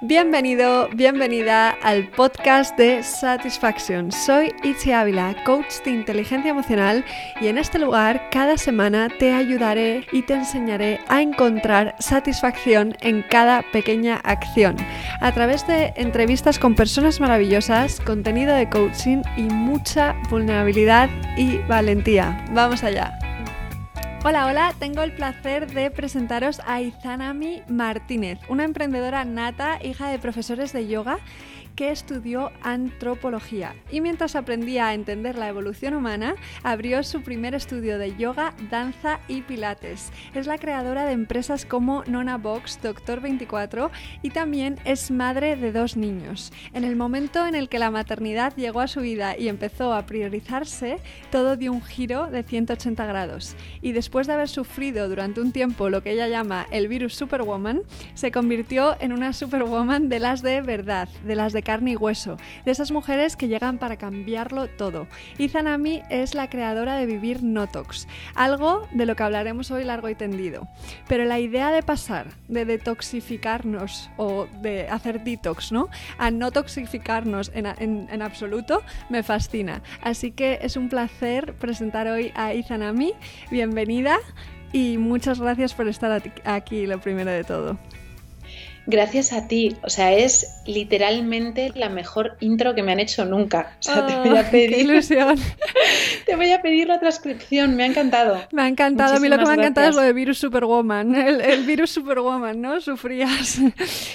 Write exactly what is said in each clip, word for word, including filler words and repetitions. Bienvenido, bienvenida al podcast de Satisfaction. Soy Ichi Ávila, coach de inteligencia emocional, y en este lugar cada semana te ayudaré y te enseñaré a encontrar satisfacción en cada pequeña acción a través de entrevistas con personas maravillosas, contenido de coaching y mucha vulnerabilidad y valentía. ¡Vamos allá! Hola, hola, tengo el placer de presentaros a Izanami Martínez, una emprendedora nata, hija de profesores de yoga que estudió antropología y mientras aprendía a entender la evolución humana, abrió su primer estudio de yoga, danza y pilates. Es la creadora de empresas como Nonabox, Doctor veinticuatro y también es madre de dos niños. En el momento en el que la maternidad llegó a su vida y empezó a priorizarse, todo dio un giro de ciento ochenta grados y después de haber sufrido durante un tiempo lo que ella llama el virus Superwoman, se convirtió en una Superwoman de las de verdad, de las de carne y hueso, de esas mujeres que llegan para cambiarlo todo. Izanami es la creadora de Vivir Notox, algo de lo que hablaremos hoy largo y tendido. Pero la idea de pasar, de detoxificarnos o de hacer detox, ¿no?, a no toxificarnos en, en, en absoluto, me fascina. Así que es un placer presentar hoy a Izanami. Bienvenida y muchas gracias por estar aquí, lo primero de todo. Gracias a ti, o sea, es literalmente la mejor intro que me han hecho nunca. O sea, oh, te voy a pedir... ¡Qué ilusión! Te voy a pedir la transcripción, me ha encantado. Me ha encantado, muchísimas a mí lo que me gracias. Ha encantado es lo de virus Superwoman, el, el virus Superwoman, ¿no? Sufrías.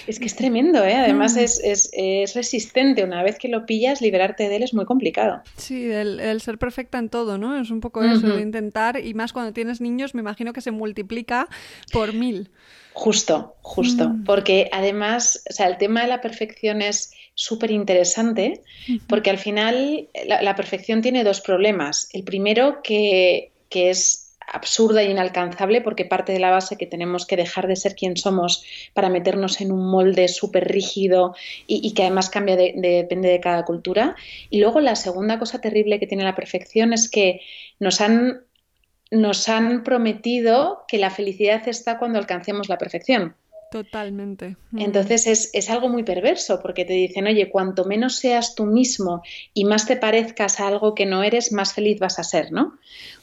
Es que es tremendo, ¿eh? Además es, es, es resistente, una vez que lo pillas, liberarte de él es muy complicado. Sí, el, el ser perfecta en todo, ¿no? Es un poco uh-huh. eso, de intentar, y más cuando tienes niños, me imagino que se multiplica por mil. Justo, justo, mm. porque además, o sea, el tema de la perfección es súper interesante, porque al final la, la perfección tiene dos problemas. El primero, que, que es absurda e inalcanzable, porque parte de la base que tenemos que dejar de ser quien somos para meternos en un molde súper rígido y, y que además cambia de, de, depende de cada cultura. Y luego la segunda cosa terrible que tiene la perfección es que nos han... nos han prometido que la felicidad está cuando alcancemos la perfección. Totalmente. Entonces es, es algo muy perverso porque te dicen, oye, cuanto menos seas tú mismo y más te parezcas a algo que no eres, más feliz vas a ser, ¿no?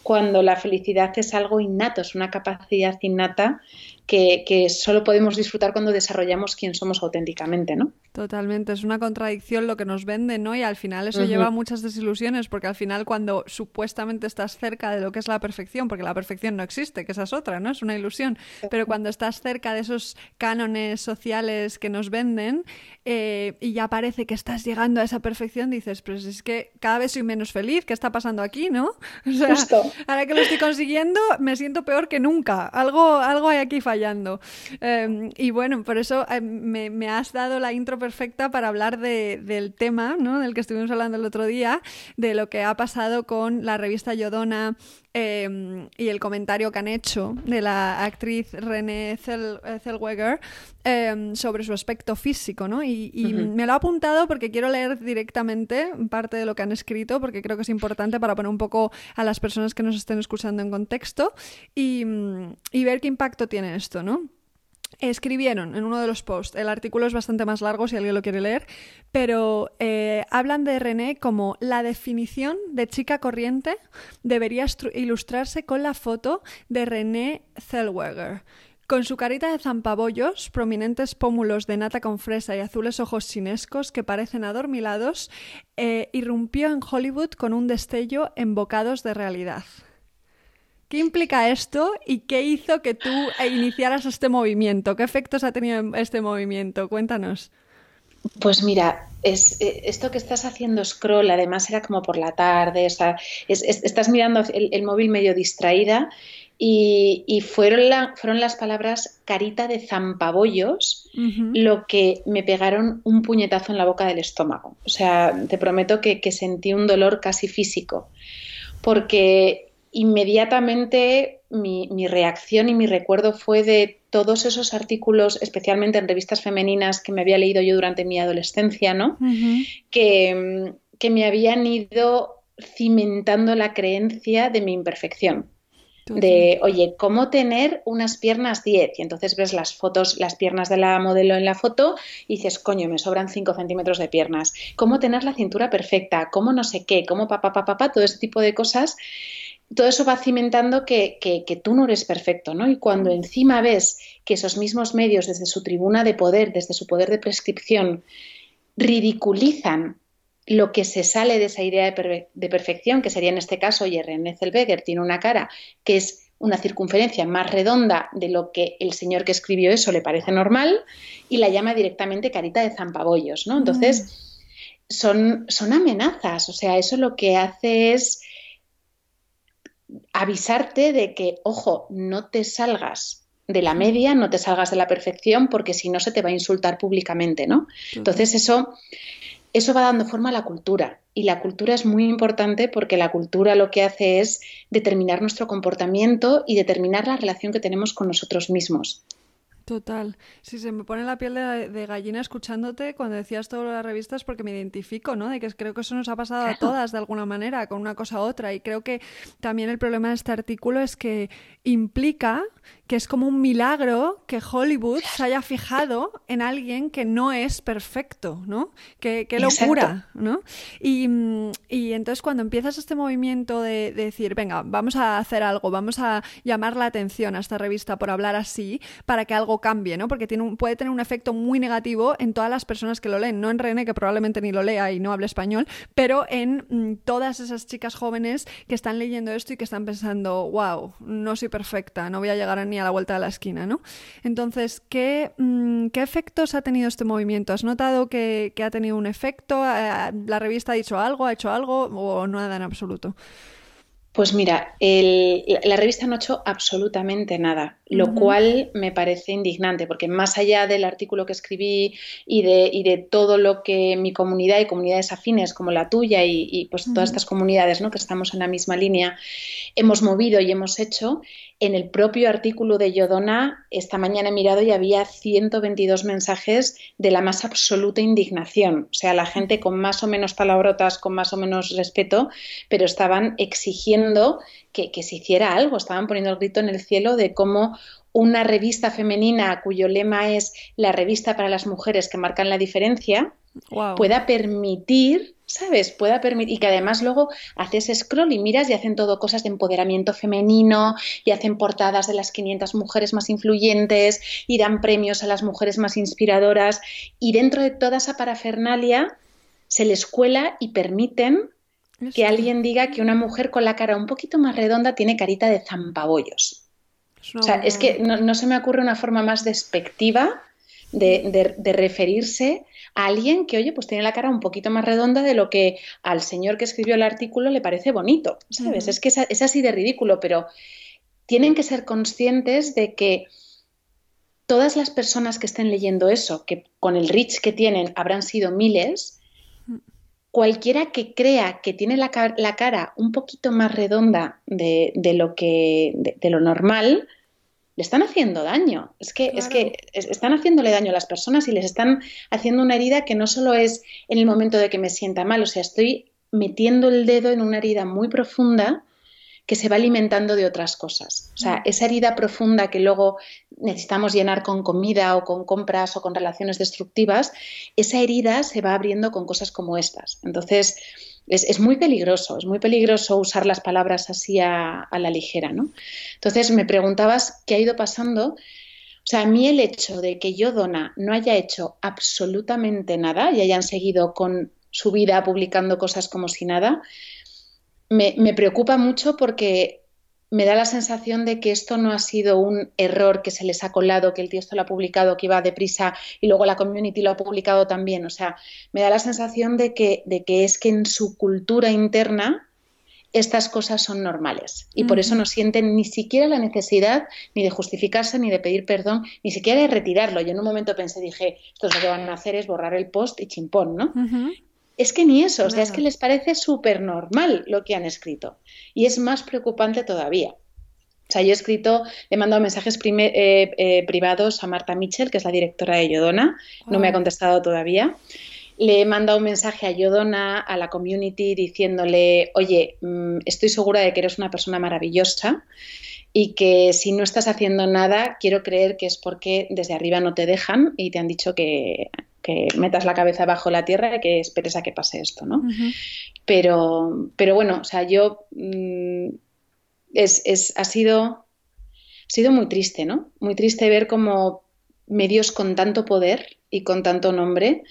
Cuando la felicidad es algo innato, es una capacidad innata que, que solo podemos disfrutar cuando desarrollamos quién somos auténticamente, ¿no? Totalmente, es una contradicción lo que nos venden, ¿no? Y al final eso uh-huh. lleva a muchas desilusiones, porque al final cuando supuestamente estás cerca de lo que es la perfección, porque la perfección no existe, que esa es otra, ¿no? Es una ilusión, pero cuando estás cerca de esos cánones sociales que nos venden eh, y ya parece que estás llegando a esa perfección, dices, pero es que cada vez soy menos feliz, ¿qué está pasando aquí, no? O sea, justo. Ahora que lo estoy consiguiendo me siento peor que nunca, algo, algo hay aquí fallando. Eh, y bueno, por eso eh, me, me has dado la intro perfecta para hablar de, del tema, ¿no?, del que estuvimos hablando el otro día, de lo que ha pasado con la revista Yodona eh, y el comentario que han hecho de la actriz Renée Zellweger eh, sobre su aspecto físico, ¿no? Y, y uh-huh. me lo ha apuntado porque quiero leer directamente parte de lo que han escrito, porque creo que es importante para poner un poco a las personas que nos estén escuchando en contexto y, y ver qué impacto tiene esto, ¿no? Escribieron en uno de los posts, el artículo es bastante más largo si alguien lo quiere leer, pero eh, hablan de Renée como la definición de chica corriente debería estru- ilustrarse con la foto de Renée Zellweger. Con su carita de zampabollos, prominentes pómulos de nata con fresa y azules ojos chinescos que parecen adormilados, eh, irrumpió en Hollywood con un destello en bocados de realidad. ¿Qué implica esto y qué hizo que tú iniciaras este movimiento? ¿Qué efectos ha tenido este movimiento? Cuéntanos. Pues mira, es, esto que estás haciendo scroll, además era como por la tarde, o sea, es, es, estás mirando el, el móvil medio distraída y, y fueron, la, fueron las palabras carita de zampabollos uh-huh. lo que me pegaron un puñetazo en la boca del estómago. O sea, te prometo que, que sentí un dolor casi físico porque... Inmediatamente mi, mi reacción y mi recuerdo fue de todos esos artículos, especialmente en revistas femeninas que me había leído yo durante mi adolescencia, ¿no? Uh-huh. Que, que me habían ido cimentando la creencia de mi imperfección. de, oye, ¿cómo tener unas piernas diez? Y entonces ves las fotos, las piernas de la modelo en la foto y dices, coño, me sobran cinco centímetros de piernas. ¿Cómo tener la cintura perfecta? ¿Cómo no sé qué? ¿Cómo papá, papá, papá? Todo ese tipo de cosas. Todo eso va cimentando que, que, que tú no eres perfecto, ¿no? Y cuando encima ves que esos mismos medios, desde su tribuna de poder, desde su poder de prescripción, ridiculizan lo que se sale de esa idea de, perfe de perfección, que sería en este caso, oye, Renée Zellweger tiene una cara que es una circunferencia más redonda de lo que el señor que escribió eso le parece normal, y la llama directamente carita de zampabollos, ¿no? Entonces, mm. son, son amenazas, o sea, eso lo que hace es avisarte de que, ojo, no te salgas de la media, no te salgas de la perfección, porque si no se te va a insultar públicamente, ¿no? Entonces eso, eso va dando forma a la cultura, y la cultura es muy importante porque la cultura lo que hace es determinar nuestro comportamiento y determinar la relación que tenemos con nosotros mismos. Total. Sí, se me pone la piel de, de gallina escuchándote cuando decías todo lo de las revistas, porque me identifico, ¿no? De que creo que eso nos ha pasado a todas de alguna manera, con una cosa u otra. Y creo que también el problema de este artículo es que implica que es como un milagro que Hollywood se haya fijado en alguien que no es perfecto, ¿no? Qué, qué locura, ¿no? Y, y entonces cuando empiezas este movimiento de, de decir, venga, vamos a hacer algo, vamos a llamar la atención a esta revista por hablar así, para que algo cambie, ¿no? Porque tiene un, puede tener un efecto muy negativo en todas las personas que lo leen, no en Renée, que probablemente ni lo lea y no hable español, pero en mm, todas esas chicas jóvenes que están leyendo esto y que están pensando, wow, no soy perfecta, no voy a llegar a ni a la vuelta de la esquina, ¿no? Entonces, ¿qué, mmm, ¿qué efectos ha tenido este movimiento? ¿Has notado que, que ha tenido un efecto? ¿La revista ha dicho algo, ha hecho algo o nada en absoluto? Pues mira, el, la, la revista no ha hecho absolutamente nada, lo uh-huh. cual me parece indignante, porque más allá del artículo que escribí y de, y de todo lo que mi comunidad y comunidades afines como la tuya y, y pues uh-huh. todas estas comunidades, ¿no?, que estamos en la misma línea, hemos movido y hemos hecho, en el propio artículo de Yodona, esta mañana he mirado y había ciento veintidós mensajes de la más absoluta indignación. O sea, la gente con más o menos palabrotas, con más o menos respeto, pero estaban exigiendo que, que se hiciera algo. Estaban poniendo el grito en el cielo de cómo una revista femenina, cuyo lema es la revista para las mujeres que marcan la diferencia, wow. pueda permitir... ¿Sabes? Pueda permitir... Y que además luego haces scroll y miras y hacen todo cosas de empoderamiento femenino y hacen portadas de las quinientas mujeres más influyentes y dan premios a las mujeres más inspiradoras, y dentro de toda esa parafernalia se les cuela y permiten sí. que alguien diga que una mujer con la cara un poquito más redonda tiene carita de zampabollos. No. O sea, es que no, no se me ocurre una forma más despectiva de, de, de referirse a alguien que, oye, pues tiene la cara un poquito más redonda de lo que al señor que escribió el artículo le parece bonito, ¿sabes? Uh-huh. Es que es, es así de ridículo, pero tienen que ser conscientes de que todas las personas que estén leyendo eso, que con el reach que tienen habrán sido miles, uh-huh. cualquiera que crea que tiene la, la cara un poquito más redonda de, de, lo, que, de, de lo normal... le están haciendo daño, es que, claro. es que están haciéndole daño a las personas y les están haciendo una herida que no solo es en el momento de que me sienta mal, o sea, estoy metiendo el dedo en una herida muy profunda que se va alimentando de otras cosas. O sea, esa herida profunda que luego necesitamos llenar con comida o con compras o con relaciones destructivas, esa herida se va abriendo con cosas como estas. Entonces, es, es muy peligroso, es muy peligroso usar las palabras así a, a la ligera, ¿no? Entonces, me preguntabas qué ha ido pasando. O sea, a mí el hecho de que Yodona no haya hecho absolutamente nada y hayan seguido con su vida publicando cosas como si nada, me, me preocupa mucho, porque me da la sensación de que esto no ha sido un error que se les ha colado, que el tío esto lo ha publicado, que iba deprisa y luego la community lo ha publicado también. O sea, me da la sensación de que, de que es que en su cultura interna estas cosas son normales y uh-huh. por eso no sienten ni siquiera la necesidad ni de justificarse, ni de pedir perdón, ni siquiera de retirarlo. Yo en un momento pensé, dije, esto lo que van a hacer es borrar el post y chimpón, ¿no? Uh-huh. Es que ni eso, o sea, claro. es que les parece súper normal lo que han escrito. Y es más preocupante todavía. O sea, yo he escrito, he mandado mensajes prime, eh, eh, privados a Marta Mitchell, que es la directora de Yodona, oh. no me ha contestado todavía. Le he mandado un mensaje a Yodona, a la community, diciéndole, oye, estoy segura de que eres una persona maravillosa, y que si no estás haciendo nada, quiero creer que es porque desde arriba no te dejan y te han dicho que, que metas la cabeza bajo la tierra y que esperes a que pase esto, ¿no? Uh-huh. Pero, pero bueno, o sea, yo... Mmm, es, es, ha sido... Ha sido muy triste, ¿no? Muy triste ver cómo medios con tanto poder y con tanto nombre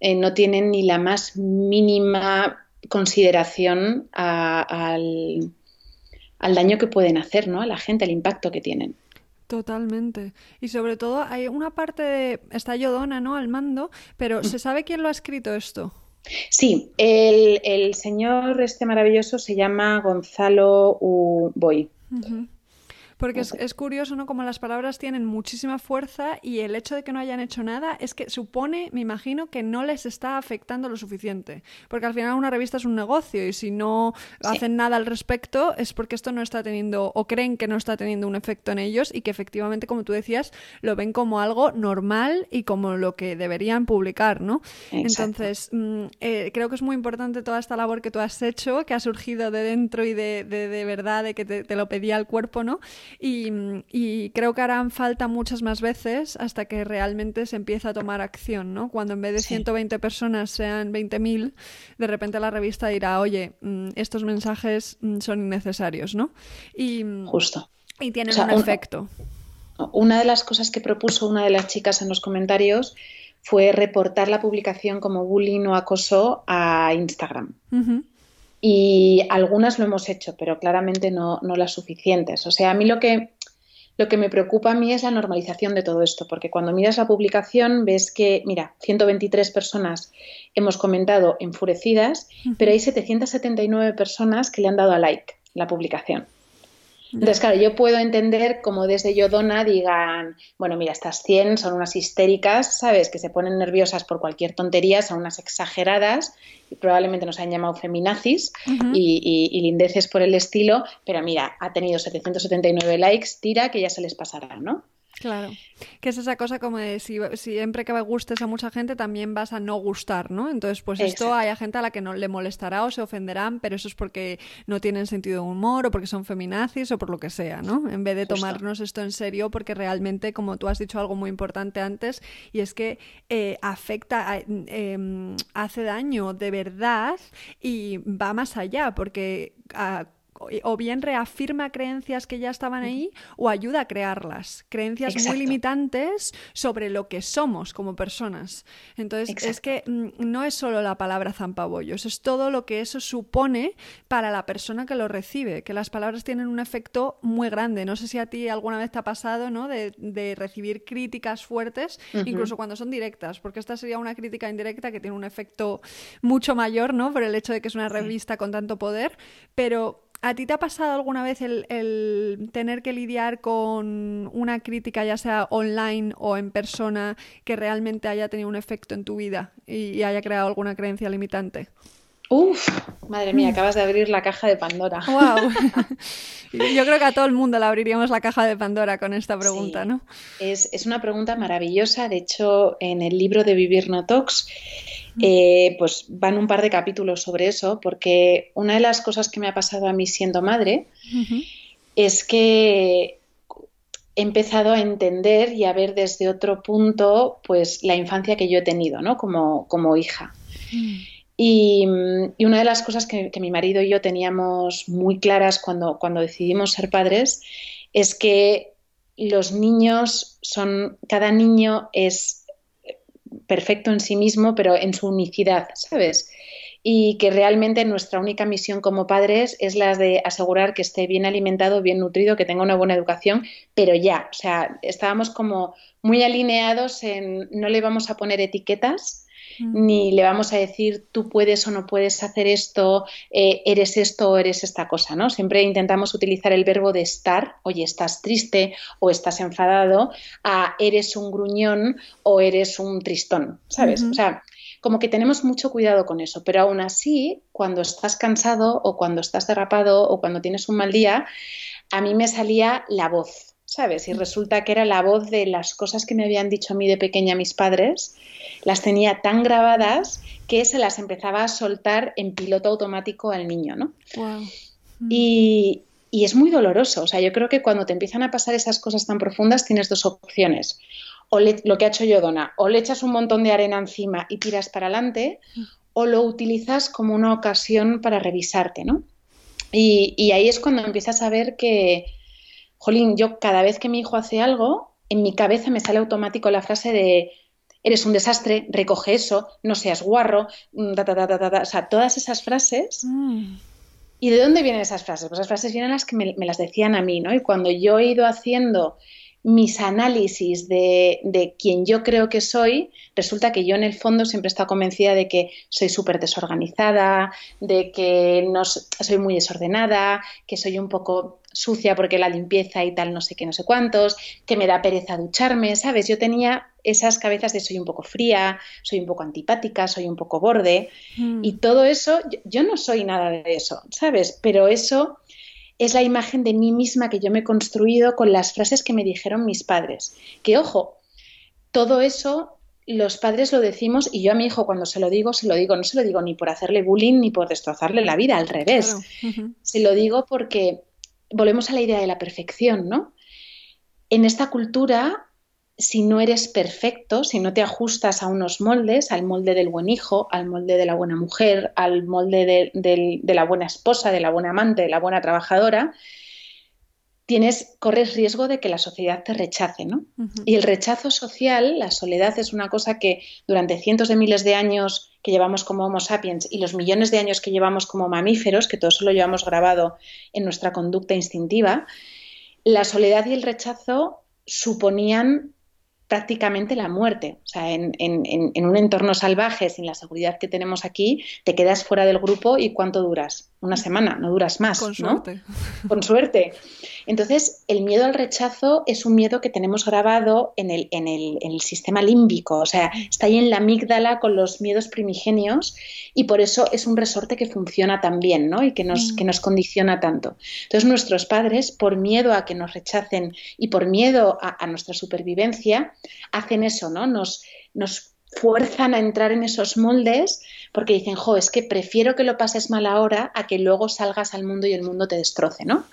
eh, no tienen ni la más mínima consideración a, al, al daño que pueden hacer, ¿no? A la gente, al impacto que tienen. Totalmente. Y sobre todo hay una parte de... Está Yodona, ¿no? Al mando, pero ¿se sabe quién lo ha escrito esto? Sí, el, el señor este maravilloso se llama Gonzalo Uboy. Uh-huh. Porque es, es curioso, ¿no? Como las palabras tienen muchísima fuerza y el hecho de que no hayan hecho nada es que supone, me imagino, que no les está afectando lo suficiente. Porque al final una revista es un negocio y si no sí. hacen nada al respecto es porque esto no está teniendo, o creen que no está teniendo un efecto en ellos y que efectivamente, como tú decías, lo ven como algo normal y como lo que deberían publicar, ¿no? Exacto. Entonces, mm, eh, creo que es muy importante toda esta labor que tú has hecho, que ha surgido de dentro y de, de, de verdad, de que te, te lo pedía el cuerpo, ¿no? Y, y creo que harán falta muchas más veces hasta que realmente se empieza a tomar acción, ¿no? Cuando en vez de sí. ciento veinte personas sean veinte mil, de repente la revista dirá, oye, estos mensajes son innecesarios, ¿no? Y, Justo. y tienen o sea, un, un efecto. Una de las cosas que propuso una de las chicas en los comentarios fue reportar la publicación como bullying o acoso a Instagram. Uh-huh. Y algunas lo hemos hecho, pero claramente no, no las suficientes. O sea, a mí lo que, lo que me preocupa a mí es la normalización de todo esto, porque cuando miras la publicación ves que, mira, ciento veintitrés personas hemos comentado enfurecidas, uh-huh. pero hay setecientas setenta y nueve personas que le han dado a like la publicación. Entonces, claro, yo puedo entender como desde Yodona digan, bueno, mira, estas cien son unas histéricas, ¿sabes? Que se ponen nerviosas por cualquier tontería, son unas exageradas, y probablemente nos han llamado feminazis uh-huh. y, y, y lindeces por el estilo, pero mira, ha tenido setecientos setenta y nueve likes, tira que ya se les pasará, ¿no? Claro, que es esa cosa como de si siempre que gustes a mucha gente también vas a no gustar, ¿no? Entonces pues Exacto. esto hay gente a la que no le molestará o se ofenderán, pero eso es porque no tienen sentido de humor o porque son feminazis o por lo que sea, ¿no? En vez de Justo. tomarnos esto en serio, porque realmente, como tú has dicho algo muy importante antes, y es que eh, afecta, eh, hace daño de verdad y va más allá, porque... A, o bien reafirma creencias que ya estaban ahí o ayuda a crearlas, creencias Exacto. muy limitantes sobre lo que somos como personas. Entonces Exacto. es que no es solo la palabra zampabollos, es todo lo que eso supone para la persona que lo recibe, que las palabras tienen un efecto muy grande. No sé si a ti alguna vez te ha pasado, ¿no? de, de recibir críticas fuertes, uh-huh. incluso cuando son directas, porque esta sería una crítica indirecta que tiene un efecto mucho mayor, ¿no? Por el hecho de que es una revista sí. con tanto poder, pero... ¿A ti te ha pasado alguna vez el, el tener que lidiar con una crítica, ya sea online o en persona, que realmente haya tenido un efecto en tu vida y, y haya creado alguna creencia limitante? ¡Uf! Madre mía, acabas de abrir la caja de Pandora. ¡Wow! Yo creo que a todo el mundo le abriríamos la caja de Pandora con esta pregunta, sí. ¿no? Es, es una pregunta maravillosa. De hecho, en el libro de Vivir Notox... Eh, pues van un par de capítulos sobre eso, porque una de las cosas que me ha pasado a mí siendo madre uh-huh. es que he empezado a entender y a ver desde otro punto pues la infancia que yo he tenido, ¿no? como, como hija. Uh-huh. Y, y una de las cosas que, que mi marido y yo teníamos muy claras cuando, cuando decidimos ser padres es que los niños son, cada niño es perfecto en sí mismo, pero en su unicidad, ¿sabes? Y que realmente nuestra única misión como padres es la de asegurar que esté bien alimentado, bien nutrido, que tenga una buena educación, pero ya, o sea, estábamos como muy alineados en no le vamos a poner etiquetas, mm. ni le vamos a decir tú puedes o no puedes hacer esto, eh, eres esto o eres esta cosa, ¿no? Siempre intentamos utilizar el verbo de estar, oye, estás triste o estás enfadado, a eres un gruñón o eres un tristón, ¿sabes? Mm-hmm. O sea, como que tenemos mucho cuidado con eso, pero aún así, cuando estás cansado o cuando estás derrapado o cuando tienes un mal día, a mí me salía la voz, ¿sabes? Y resulta que era la voz de las cosas que me habían dicho a mí de pequeña mis padres, las tenía tan grabadas que se las empezaba a soltar en piloto automático al niño, ¿no? Wow. Y... y es muy doloroso. O sea, yo creo que cuando te empiezan a pasar esas cosas tan profundas tienes dos opciones. O le, lo que ha hecho Yodona, o le echas un montón de arena encima y tiras para adelante, o lo utilizas como una ocasión para revisarte, ¿no? Y, y ahí es cuando empiezas a ver que, jolín, yo cada vez que mi hijo hace algo, en mi cabeza me sale automático la frase de eres un desastre, recoge eso, no seas guarro, ta, ta, ta, ta, ta, ta. O sea, todas esas frases. Mm. ¿Y de dónde vienen esas frases? Pues esas frases vienen las que me, me las decían a mí, ¿no? Y cuando yo he ido haciendo mis análisis de, de quién yo creo que soy, resulta que yo en el fondo siempre he estado convencida de que soy súper desorganizada, de que no, soy muy desordenada, que soy un poco sucia porque la limpieza y tal no sé qué, no sé cuántos, que me da pereza ducharme, ¿sabes? Yo tenía esas cabezas de soy un poco fría, soy un poco antipática, soy un poco borde, mm. y todo eso, yo, yo no soy nada de eso, ¿sabes? Pero eso es la imagen de mí misma que yo me he construido con las frases que me dijeron mis padres. Que, ojo, todo eso los padres lo decimos y yo a mi hijo cuando se lo digo, se lo digo, no se lo digo ni por hacerle bullying ni por destrozarle la vida, al revés. Claro. Uh-huh. Se lo digo porque volvemos a la idea de la perfección, ¿no? En esta cultura, si no eres perfecto, si no te ajustas a unos moldes, al molde del buen hijo, al molde de la buena mujer, al molde de, de, de la buena esposa, de la buena amante, de la buena trabajadora, tienes, corres riesgo de que la sociedad te rechace, ¿no? Uh-huh. Y el rechazo social, la soledad, es una cosa que durante cientos de miles de años que llevamos como Homo sapiens y los millones de años que llevamos como mamíferos, que todo eso lo llevamos grabado en nuestra conducta instintiva, la soledad y el rechazo suponían prácticamente la muerte. O sea, en, en, en un entorno salvaje, sin la seguridad que tenemos aquí, te quedas fuera del grupo y ¿cuánto duras? Una semana, no duras más, ¿no? Con suerte. Con suerte. Entonces, el miedo al rechazo es un miedo que tenemos grabado en el, en el, en el sistema límbico. O sea, está ahí en la amígdala con los miedos primigenios y por eso es un resorte que funciona tan bien, ¿no? Y que nos, mm. que nos condiciona tanto. Entonces, nuestros padres, por miedo a que nos rechacen y por miedo a, a nuestra supervivencia, hacen eso, ¿no? Nos, nos fuerzan a entrar en esos moldes porque dicen, jo, es que prefiero que lo pases mal ahora a que luego salgas al mundo y el mundo te destroce, ¿no?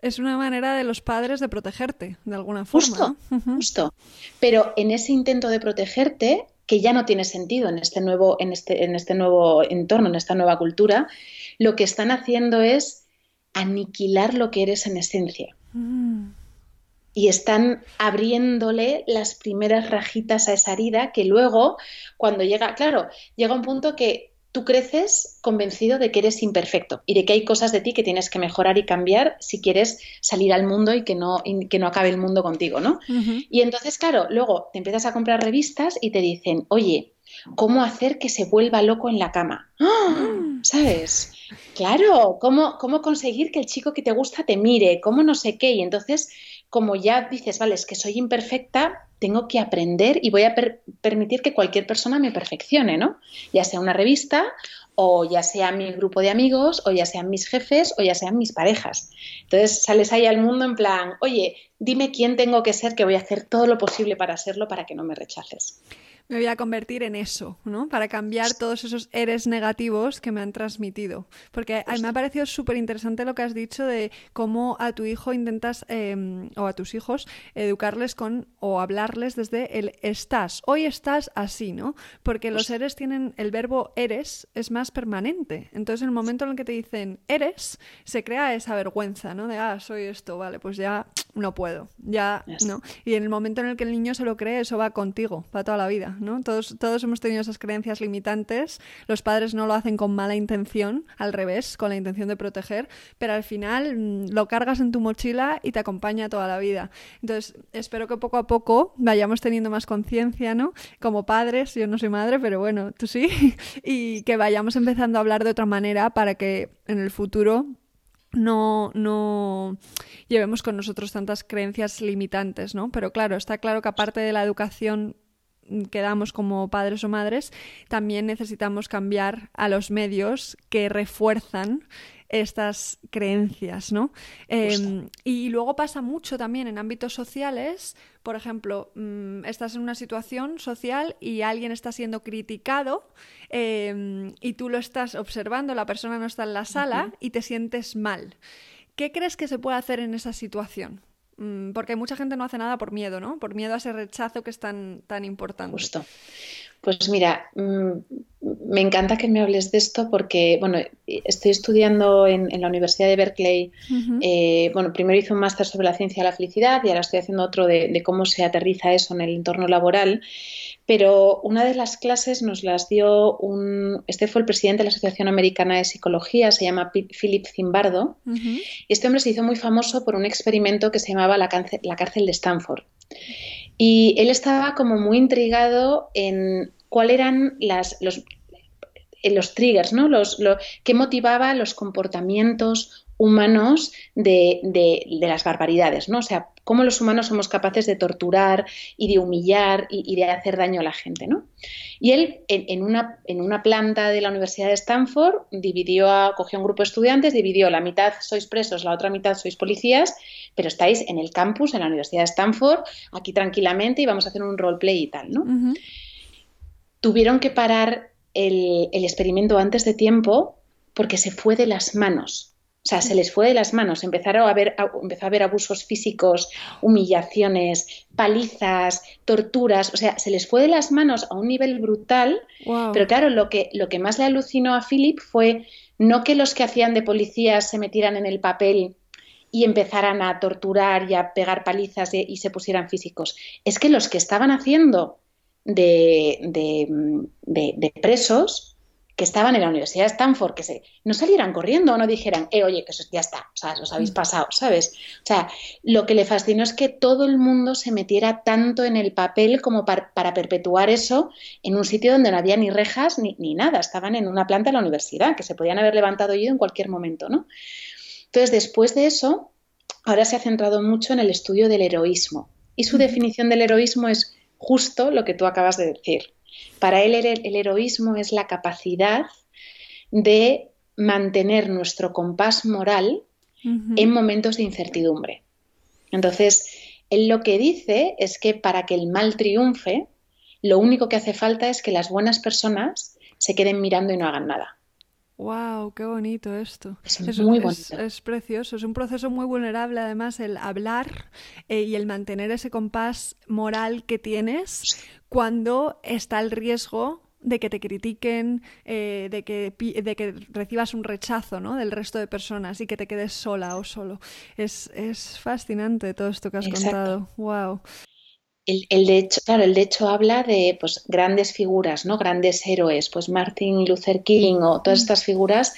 Es una manera de los padres de protegerte, de alguna forma. Justo, uh-huh. justo. Pero en ese intento de protegerte, que ya no tiene sentido en este nuevo, en este, en este nuevo entorno, en esta nueva cultura, lo que están haciendo es aniquilar lo que eres en esencia. Mm. Y están abriéndole las primeras rajitas a esa herida que luego, cuando llega, claro, llega un punto que tú creces convencido de que eres imperfecto y de que hay cosas de ti que tienes que mejorar y cambiar si quieres salir al mundo y que no, y que no acabe el mundo contigo, ¿no? Uh-huh. Y entonces, claro, luego te empiezas a comprar revistas y te dicen, oye, ¿cómo hacer que se vuelva loco en la cama? ¡Oh! ¿Sabes? Claro, ¿cómo, cómo conseguir que el chico que te gusta te mire? ¿Cómo no sé qué? Y entonces, como ya dices, vale, es que soy imperfecta, tengo que aprender y voy a per- permitir que cualquier persona me perfeccione, ¿no? Ya sea una revista, o ya sea mi grupo de amigos, o ya sean mis jefes, o ya sean mis parejas. Entonces sales ahí al mundo en plan, oye, dime quién tengo que ser, que voy a hacer todo lo posible para serlo para que no me rechaces. Me voy a convertir en eso, ¿no? Para cambiar todos esos eres negativos que me han transmitido. Porque a mí me ha parecido súper interesante lo que has dicho de cómo a tu hijo intentas, eh, o a tus hijos, educarles con o hablarles desde el estás. Hoy estás así, ¿no? Porque los eres tienen, el verbo eres es más permanente. Entonces, en el momento en el que te dicen eres, se crea esa vergüenza, ¿no? De, ah, soy esto, vale, pues ya no puedo, ya no. Y en el momento en el que el niño se lo cree, eso va contigo, va toda la vida, ¿no? Todos, todos hemos tenido esas creencias limitantes, los padres no lo hacen con mala intención, al revés, con la intención de proteger, pero al final lo cargas en tu mochila y te acompaña toda la vida. Entonces, espero que poco a poco vayamos teniendo más conciencia, ¿no? Como padres, yo no soy madre, pero bueno, tú sí, y que vayamos empezando a hablar de otra manera para que en el futuro no, no llevemos con nosotros tantas creencias limitantes, ¿no? Pero claro, está claro que aparte de la educación que damos como padres o madres, también necesitamos cambiar a los medios que refuerzan estas creencias, ¿no? Eh, y luego pasa mucho también en ámbitos sociales, por ejemplo, mmm, estás en una situación social y alguien está siendo criticado eh, y tú lo estás observando, la persona no está en la sala, uh-huh. y te sientes mal. ¿Qué crees que se puede hacer en esa situación? Porque mucha gente no hace nada por miedo, ¿no? Por miedo a ese rechazo que es tan, tan importante. Justo. Pues mira, me encanta que me hables de esto porque, bueno, estoy estudiando en, en la Universidad de Berkeley. Uh-huh. eh, bueno, primero hice un máster sobre la ciencia de la felicidad y ahora estoy haciendo otro de, de cómo se aterriza eso en el entorno laboral. Pero una de las clases nos las dio un... Este fue el presidente de la Asociación Americana de Psicología, se llama Philip Zimbardo. Uh-huh. Y este hombre se hizo muy famoso por un experimento que se llamaba la, cárcel, la cárcel de Stanford. Y él estaba como muy intrigado en cuáles eran las, los, los triggers, ¿no? Los, los, qué motivaba los comportamientos humanos de, de, de las barbaridades, ¿no? O sea, cómo los humanos somos capaces de torturar y de humillar y, y de hacer daño a la gente, ¿no? Y él, en, en, una, en una planta de la Universidad de Stanford, dividió a, cogió un grupo de estudiantes, dividió la mitad sois presos, la otra mitad sois policías, pero estáis en el campus, en la Universidad de Stanford, aquí tranquilamente y vamos a hacer un roleplay y tal, ¿no? Uh-huh. Tuvieron que parar el, el experimento antes de tiempo porque se fue de las manos. O sea, se les fue de las manos, empezaron a haber, a, empezó a haber abusos físicos, humillaciones, palizas, torturas, o sea, se les fue de las manos a un nivel brutal. Wow. Pero claro, lo que, lo que más le alucinó a Philip fue no que los que hacían de policías se metieran en el papel y empezaran a torturar y a pegar palizas y, y se pusieran físicos, es que los que estaban haciendo de, de, de, de presos, que estaban en la Universidad de Stanford, que se, no salieran corriendo o no dijeran, eh, oye, que eso ya está, o sea, os habéis pasado, ¿sabes? O sea, lo que le fascinó es que todo el mundo se metiera tanto en el papel como para, para perpetuar eso en un sitio donde no había ni rejas ni, ni nada, estaban en una planta de la universidad, que se podían haber levantado y ido en cualquier momento, ¿no? Entonces, después de eso, ahora se ha centrado mucho en el estudio del heroísmo. Y su definición del heroísmo es justo lo que tú acabas de decir. Para él el heroísmo es la capacidad de mantener nuestro compás moral uh-huh. en momentos de incertidumbre. Entonces, él lo que dice es que para que el mal triunfe, lo único que hace falta es que las buenas personas se queden mirando y no hagan nada. ¡Wow! ¡Qué bonito esto! Es, es muy bonito. Es, es precioso. Es un proceso muy vulnerable, además, el hablar eh, y el mantener ese compás moral que tienes cuando está el riesgo de que te critiquen, eh, de que, de que recibas un rechazo, ¿no? del resto de personas y que te quedes sola o solo. Es, es fascinante todo esto que has Exacto. contado. ¡Wow! El, el de hecho, claro, el de hecho habla de pues, grandes figuras, ¿no? Grandes héroes, pues Martin Luther King o todas estas figuras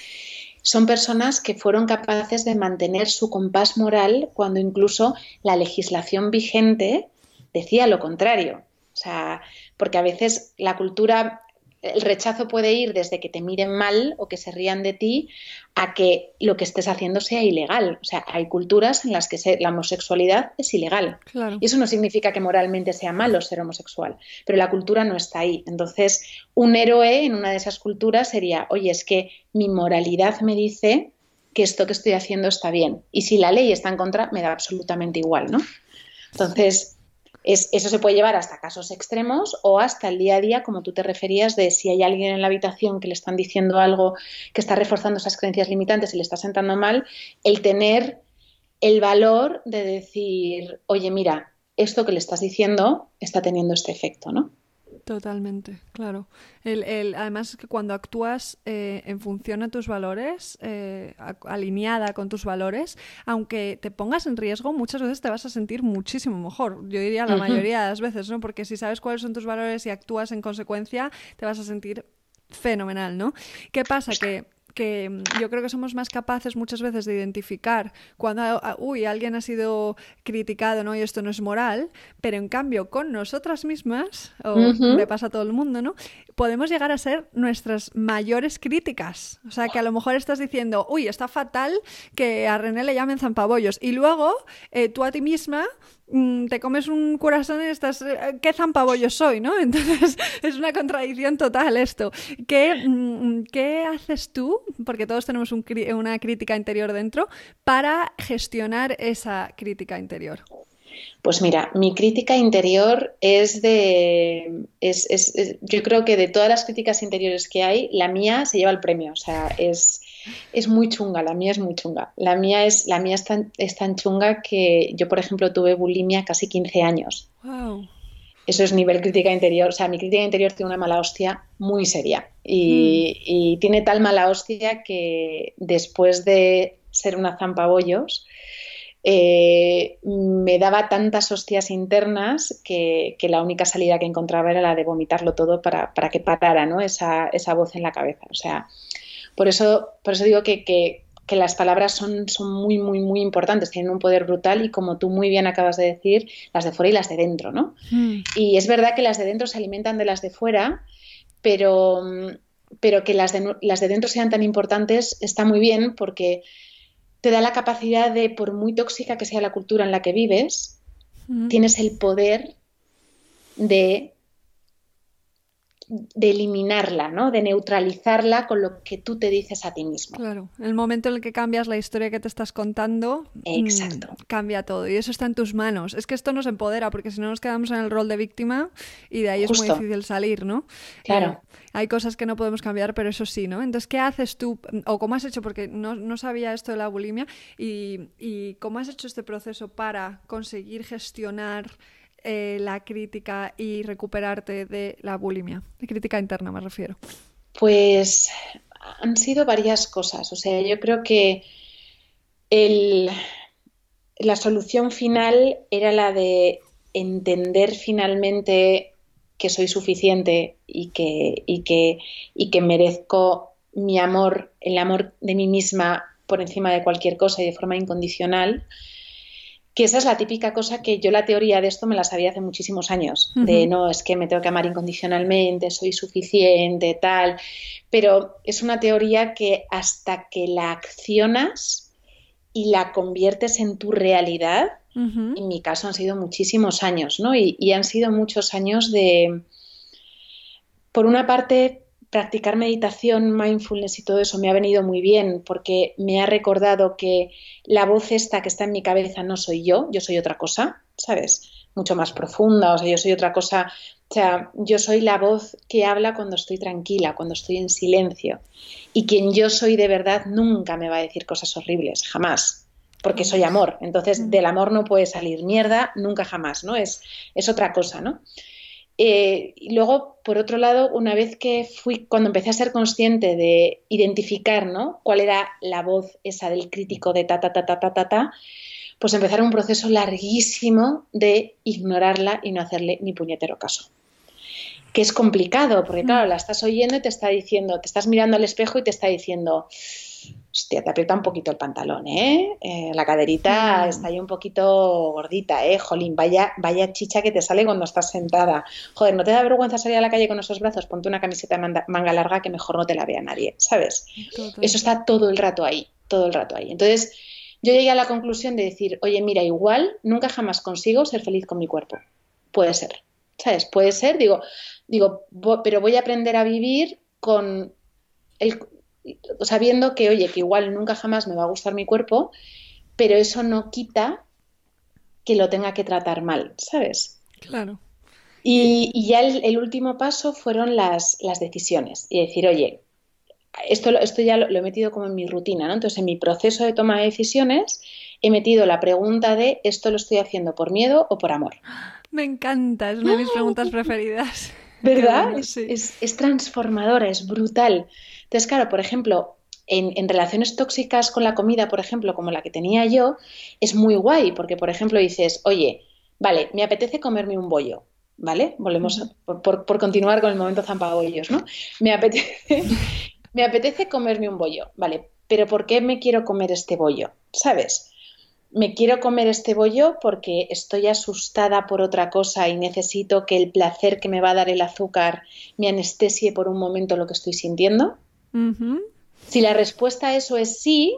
son personas que fueron capaces de mantener su compás moral cuando incluso la legislación vigente decía lo contrario. O sea, porque a veces la cultura, el rechazo puede ir desde que te miren mal o que se rían de ti a que lo que estés haciendo sea ilegal. O sea, hay culturas en las que se, la homosexualidad es ilegal. Claro. Y eso no significa que moralmente sea malo ser homosexual, pero la cultura no está ahí. Entonces, un héroe en una de esas culturas sería, oye, es que mi moralidad me dice que esto que estoy haciendo está bien. Y si la ley está en contra, me da absolutamente igual, ¿no? Entonces... Es, eso se puede llevar hasta casos extremos o hasta el día a día, como tú te referías, de si hay alguien en la habitación que le están diciendo algo que está reforzando esas creencias limitantes y le está sentando mal, el tener el valor de decir, oye, mira, esto que le estás diciendo está teniendo este efecto, ¿no? Totalmente, claro. El, el, además, que cuando actúas eh, en función a tus valores, eh, a, alineada con tus valores, aunque te pongas en riesgo, muchas veces te vas a sentir muchísimo mejor. Yo diría la uh-huh. mayoría de las veces, ¿no? Porque si sabes cuáles son tus valores y actúas en consecuencia, te vas a sentir fenomenal, ¿no? ¿Qué pasa? Que... que yo creo que somos más capaces muchas veces de identificar cuando uy, alguien ha sido criticado, ¿no? y esto no es moral, pero en cambio con nosotras mismas, o uh-huh. le pasa a todo el mundo, ¿no? podemos llegar a ser nuestras mayores críticas. O sea, que a lo mejor estás diciendo, uy, está fatal que a René le llamen zampabollos, y luego eh, tú a ti misma te comes un corazón y estás... ¿Qué zampabollo soy, no? Entonces, es una contradicción total esto. ¿Qué, qué haces tú? Porque todos tenemos un, una crítica interior dentro, para gestionar esa crítica interior. Pues mira, mi crítica interior es de... Es, es, es, yo creo que de todas las críticas interiores que hay, la mía se lleva el premio. O sea, es, es muy chunga, la mía es muy chunga. La mía es, la mía es, tan, es tan chunga que yo, por ejemplo, tuve bulimia casi quince años. Wow. Eso es nivel crítica interior. O sea, mi crítica interior tiene una mala hostia muy seria. Y, mm. y tiene tal mala hostia que después de ser una zampabollos... Eh, me daba tantas hostias internas que, que la única salida que encontraba era la de vomitarlo todo para, para que parara, ¿no? esa, esa voz en la cabeza. O sea, por eso, por eso digo que, que, que las palabras son, son muy, muy, muy importantes, tienen un poder brutal y, como tú muy bien acabas de decir, las de fuera y las de dentro, ¿no? Mm. Y es verdad que las de dentro se alimentan de las de fuera, pero, pero que las de, las de dentro sean tan importantes está muy bien porque... te da la capacidad de, por muy tóxica que sea la cultura en la que vives, mm. tienes el poder de, de eliminarla, ¿no? De neutralizarla con lo que tú te dices a ti mismo. Claro, el momento en el que cambias la historia que te estás contando, exacto, mmm, cambia todo, y eso está en tus manos. Es que esto nos empodera, porque si no nos quedamos en el rol de víctima y de ahí justo es muy difícil salir, ¿no? Claro. Eh, Hay cosas que no podemos cambiar, pero eso sí, ¿no? Entonces, ¿qué haces tú? ¿O cómo has hecho? Porque no, no sabía esto de la bulimia. Y, y ¿cómo has hecho este proceso para conseguir gestionar eh, la crítica y recuperarte de la bulimia? De crítica interna me refiero. Pues han sido varias cosas. O sea, yo creo que el, la solución final era la de entender finalmente... que soy suficiente y que, y que, y que merezco mi amor, el amor de mí misma por encima de cualquier cosa y de forma incondicional, que esa es la típica cosa que yo la teoría de esto me la sabía hace muchísimos años, uh-huh. de no, es que me tengo que amar incondicionalmente, soy suficiente, tal, pero es una teoría que hasta que la accionas y la conviertes en tu realidad, uh-huh. en mi caso han sido muchísimos años, ¿no? Y, y han sido muchos años de, por una parte, practicar meditación, mindfulness y todo eso me ha venido muy bien porque me ha recordado que la voz esta que está en mi cabeza no soy yo, yo soy otra cosa, ¿sabes? Mucho más profunda, o sea, yo soy otra cosa, o sea, yo soy la voz que habla cuando estoy tranquila, cuando estoy en silencio, y quien yo soy de verdad nunca me va a decir cosas horribles, jamás. Porque soy amor, entonces del amor no puede salir mierda nunca jamás, ¿no? Es, es otra cosa, ¿no? Eh, y luego, por otro lado, una vez que fui, cuando empecé a ser consciente de identificar, ¿no? Cuál era la voz esa del crítico de ta, ta, ta, ta, ta, ta, ta, pues empezar un proceso larguísimo de ignorarla y no hacerle ni puñetero caso. Que es complicado, porque claro, la estás oyendo y te está diciendo, te estás mirando al espejo y te está diciendo... Hostia, te aprieta un poquito el pantalón, ¿eh? eh la caderita mm. está ahí un poquito gordita, ¿eh? Jolín, vaya, vaya chicha que te sale cuando estás sentada. Joder, ¿no te da vergüenza salir a la calle con esos brazos? Ponte una camiseta de manga, manga larga que mejor no te la vea nadie, ¿sabes? Total. Eso está todo el rato ahí, todo el rato ahí. Entonces, yo llegué a la conclusión de decir, oye, mira, igual nunca jamás consigo ser feliz con mi cuerpo. Puede ser, ¿sabes? Puede ser, digo, digo, pero voy a aprender a vivir con el... sabiendo que, oye, que igual nunca jamás me va a gustar mi cuerpo, pero eso no quita que lo tenga que tratar mal, ¿sabes? Claro. Y, y ya el, el último paso fueron las, las decisiones y decir, oye, esto, esto ya lo, lo he metido como en mi rutina, ¿no? Entonces, en mi proceso de toma de decisiones he metido la pregunta de ¿esto lo estoy haciendo por miedo o por amor? Me encanta, es una de mis preguntas preferidas. ¿Verdad? Bueno, sí. es, es transformadora, es brutal. Entonces, claro, por ejemplo, en, en relaciones tóxicas con la comida, por ejemplo, como la que tenía yo, es muy guay porque, por ejemplo, dices, oye, vale, me apetece comerme un bollo, ¿vale? Volvemos a, por, por, por continuar con el momento zampabollos, ¿no? Me apetece, me apetece comerme un bollo, ¿vale? Pero ¿por qué me quiero comer este bollo? ¿Sabes? Me quiero comer este bollo porque estoy asustada por otra cosa y necesito que el placer que me va a dar el azúcar me anestesie por un momento lo que estoy sintiendo. Uh-huh. Si la respuesta a eso es sí,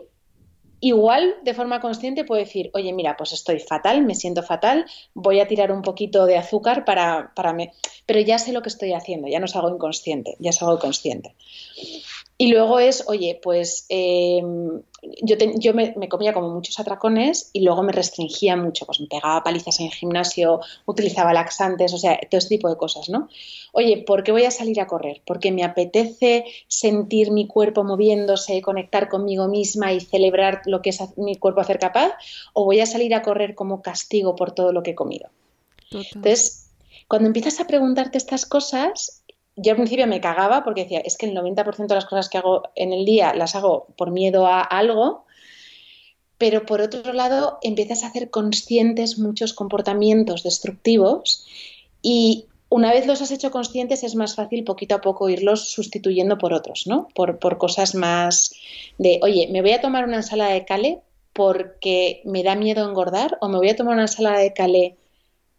igual de forma consciente puedo decir, oye, mira, pues estoy fatal, me siento fatal, voy a tirar un poquito de azúcar para, para me... pero ya sé lo que estoy haciendo, ya no es algo inconsciente, ya es algo consciente. Y luego es, oye, pues eh, yo, te, yo me, me comía como muchos atracones y luego me restringía mucho, pues me pegaba palizas en el gimnasio, utilizaba laxantes, o sea, todo este tipo de cosas, ¿no? Oye, ¿por qué voy a salir a correr? Porque me apetece sentir mi cuerpo moviéndose, conectar conmigo misma y celebrar lo que es mi cuerpo hacer capaz, o voy a salir a correr como castigo por todo lo que he comido. Total. Entonces, cuando empiezas a preguntarte estas cosas... Yo al principio me cagaba porque decía, es que el noventa por ciento de las cosas que hago en el día las hago por miedo a algo, pero por otro lado empiezas a hacer conscientes muchos comportamientos destructivos y una vez los has hecho conscientes es más fácil poquito a poco irlos sustituyendo por otros, ¿no? Por, por cosas más de, oye, me voy a tomar una ensalada de kale porque me da miedo engordar, o me voy a tomar una ensalada de kale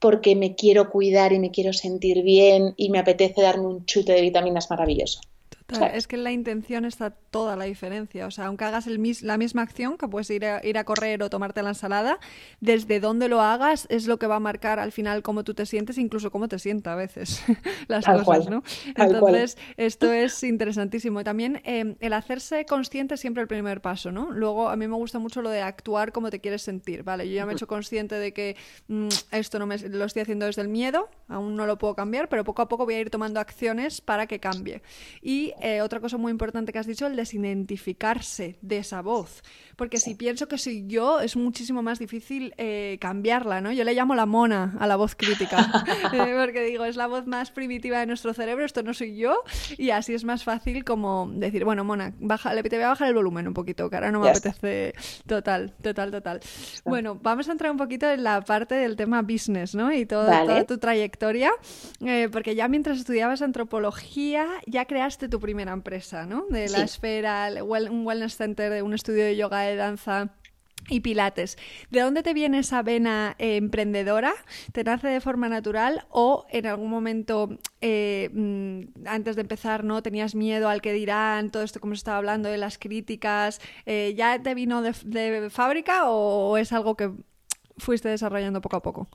porque me quiero cuidar y me quiero sentir bien y me apetece darme un chute de vitaminas maravilloso. Total, ¿sabes? Es que en la intención está toda la diferencia. O sea, aunque hagas el mis- la misma acción, que puedes ir a, ir a correr o tomarte la ensalada, desde dónde lo hagas es lo que va a marcar al final cómo tú te sientes, incluso cómo te sienta a veces las Tal cosas, cual. ¿No? Entonces, esto es interesantísimo. También eh, el hacerse consciente es siempre el primer paso, ¿no? Luego, a mí me gusta mucho lo de actuar como te quieres sentir, ¿vale? Yo ya me he hecho consciente de que mmm, esto no me lo estoy haciendo desde el miedo, aún no lo puedo cambiar, pero poco a poco voy a ir tomando acciones para que cambie. Y eh, otra cosa muy importante que has dicho, desidentificarse de esa voz, porque sí. Si pienso que soy yo, es muchísimo más difícil eh, cambiarla, ¿no? Yo le llamo la mona a la voz crítica, eh, porque digo, es la voz más primitiva de nuestro cerebro, esto no soy yo, y así es más fácil como decir, bueno, mona, baja, le, te voy a bajar el volumen un poquito, que ahora no me yes. apetece. Total, total, total. Bueno, vamos a entrar un poquito en la parte del tema business, ¿no? Y todo, vale. toda tu trayectoria, eh, porque ya mientras estudiabas antropología, ya creaste tu primera empresa, ¿no? De sí. las Era un wellness center, de un estudio de yoga, de danza y pilates. ¿De dónde te viene esa vena eh, emprendedora? ¿Te nace de forma natural o en algún momento eh, antes de empezar, ¿no? tenías miedo al que dirán, todo esto como se estaba hablando de las críticas? Eh, ¿Ya te vino de, de fábrica o, o es algo que fuiste desarrollando poco a poco?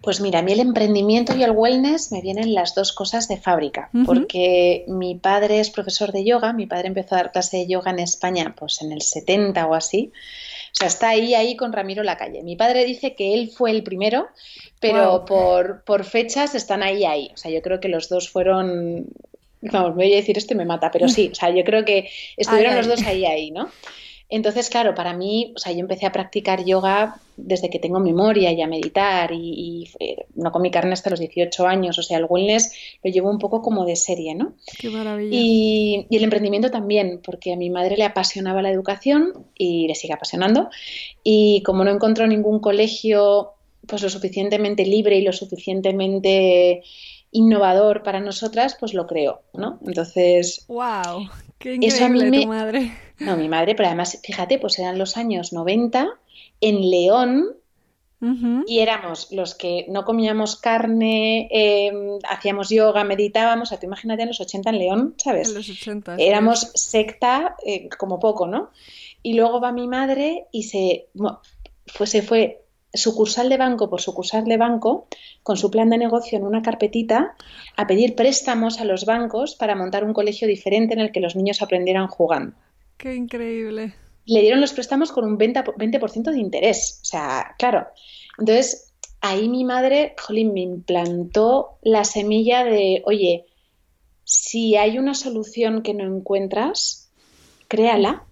Pues mira, a mí el emprendimiento y el wellness me vienen las dos cosas de fábrica, uh-huh. porque mi padre es profesor de yoga, mi padre empezó a dar clase de yoga en España pues en el setenta o así, o sea, está ahí, ahí con Ramiro Lacalle. Mi padre dice que él fue el primero, pero wow. por, por fechas están ahí, ahí, o sea, yo creo que los dos fueron, vamos, me voy a decir esto y me mata, pero sí, o sea, yo creo que estuvieron ay, los ay. dos ahí, ahí, ¿no? Entonces, claro, para mí, o sea, yo empecé a practicar yoga desde que tengo memoria y a meditar y, y eh, no comí carne hasta los dieciocho años, o sea, el wellness lo llevo un poco como de serie, ¿no? ¡Qué maravilla! Y, y el emprendimiento también, porque a mi madre le apasionaba la educación y le sigue apasionando, y como no encontró ningún colegio pues lo suficientemente libre y lo suficientemente innovador para nosotras, pues lo creó, ¿no? Entonces... ¡Wow! ¡Qué increíble me... tu madre! No, mi madre, pero además, fíjate, pues eran los años noventa, en León, uh-huh. y éramos los que no comíamos carne, eh, hacíamos yoga, meditábamos, o sea, tú imagínate en los ochenta en León, ¿sabes? En los ochenta. Éramos sí. secta eh, como poco, ¿no? Y luego va mi madre y se, pues, se fue... sucursal de banco por sucursal de banco con su plan de negocio en una carpetita a pedir préstamos a los bancos para montar un colegio diferente en el que los niños aprendieran jugando. ¡Qué increíble! Le dieron los préstamos con un veinte por ciento de interés, o sea, claro. Entonces, ahí mi madre, jolín, me implantó la semilla de, oye, si hay una solución que no encuentras, créala,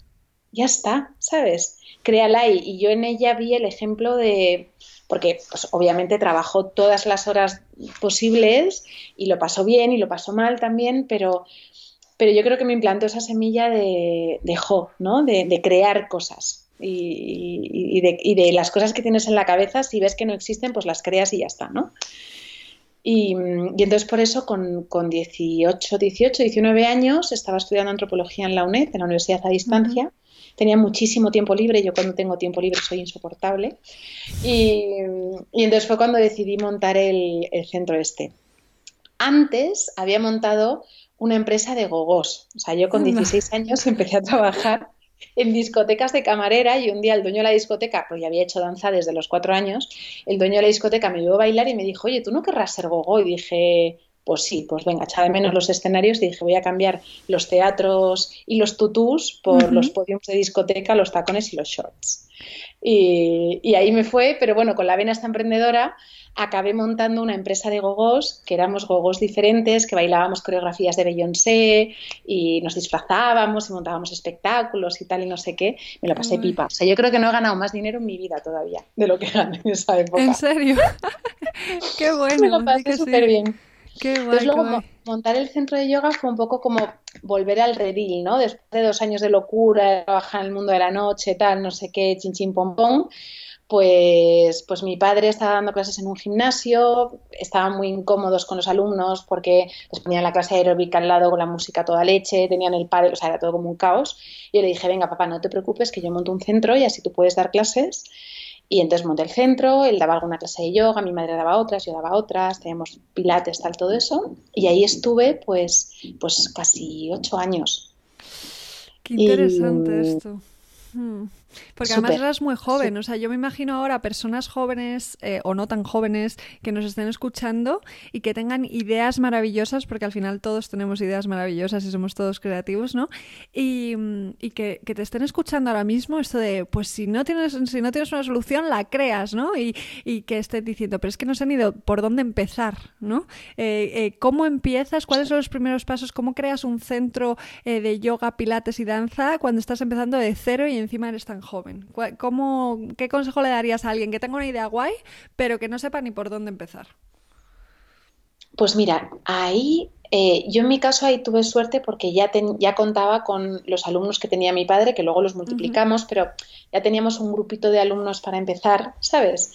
ya está, ¿sabes? Créala, y, y yo en ella vi el ejemplo de... Porque pues, obviamente trabajó todas las horas posibles y lo pasó bien y lo pasó mal también, pero, pero yo creo que me implantó esa semilla de, de jo, ¿no? De, de crear cosas y, y, y, de, y de las cosas que tienes en la cabeza, si ves que no existen, pues las creas y ya está, ¿no? Y, y entonces por eso con, con dieciocho, diecinueve años estaba estudiando antropología en la U N E D, en la Universidad a Distancia, uh-huh. Tenía muchísimo tiempo libre, yo cuando tengo tiempo libre soy insoportable. Y, y entonces fue cuando decidí montar el, el centro este. Antes había montado una empresa de gogós. O sea, yo con dieciséis años empecé a trabajar en discotecas de camarera y un día el dueño de la discoteca, pues ya había hecho danza desde los cuatro años, el dueño de la discoteca me llevó a bailar y me dijo, oye, ¿tú no querrás ser gogó? Y dije, pues sí, pues venga, echaba de menos los escenarios y dije, voy a cambiar los teatros y los tutús por uh-huh. los podiums de discoteca, los tacones y los shorts. Y, y ahí me fue, pero bueno, con la vena esta emprendedora acabé montando una empresa de gogós, que éramos gogós diferentes, que bailábamos coreografías de Beyoncé y nos disfrazábamos y montábamos espectáculos y tal y no sé qué. Me lo pasé pipa. O sea, yo creo que no he ganado más dinero en mi vida todavía de lo que gané en esa época. ¿En serio? ¡Qué bueno! Me lo pasé súper bien. Qué guay, Entonces luego guay. montar el centro de yoga fue un poco como volver al redil, ¿no? Después de dos años de locura, trabajar en el mundo de la noche, tal, no sé qué, chin chin pom pom, pues, pues mi padre estaba dando clases en un gimnasio, estaban muy incómodos con los alumnos porque les ponían la clase aeróbica al lado con la música toda leche, tenían el pádel, o sea, era todo como un caos. Y yo le dije, venga papá, no te preocupes que yo monto un centro y así tú puedes dar clases. Y entonces monté el centro, él daba alguna clase de yoga, mi madre daba otras, yo daba otras, teníamos pilates, tal, todo eso. Y ahí estuve pues, pues casi ocho años. Qué interesante y... esto. Hmm. Porque Super. además eras muy joven, Super. o sea, yo me imagino ahora personas jóvenes eh, o no tan jóvenes que nos estén escuchando y que tengan ideas maravillosas, porque al final todos tenemos ideas maravillosas y somos todos creativos, ¿no? Y, y que, que te estén escuchando ahora mismo esto de, pues si no tienes, si no tienes una solución, la creas, ¿no? Y, y que estén diciendo, pero es que no sé ni de por dónde empezar, ¿no? Eh, eh, ¿Cómo empiezas? ¿Cuáles son los primeros pasos? ¿Cómo creas un centro eh, de yoga, pilates y danza cuando estás empezando de cero y encima eres tan joven? ¿Cómo, ¿Qué consejo le darías a alguien que tenga una idea guay, pero que no sepa ni por dónde empezar? Pues mira, ahí, eh, yo en mi caso ahí tuve suerte porque ya, ten, ya contaba con los alumnos que tenía mi padre, que luego los multiplicamos, uh-huh. pero ya teníamos un grupito de alumnos para empezar, ¿sabes?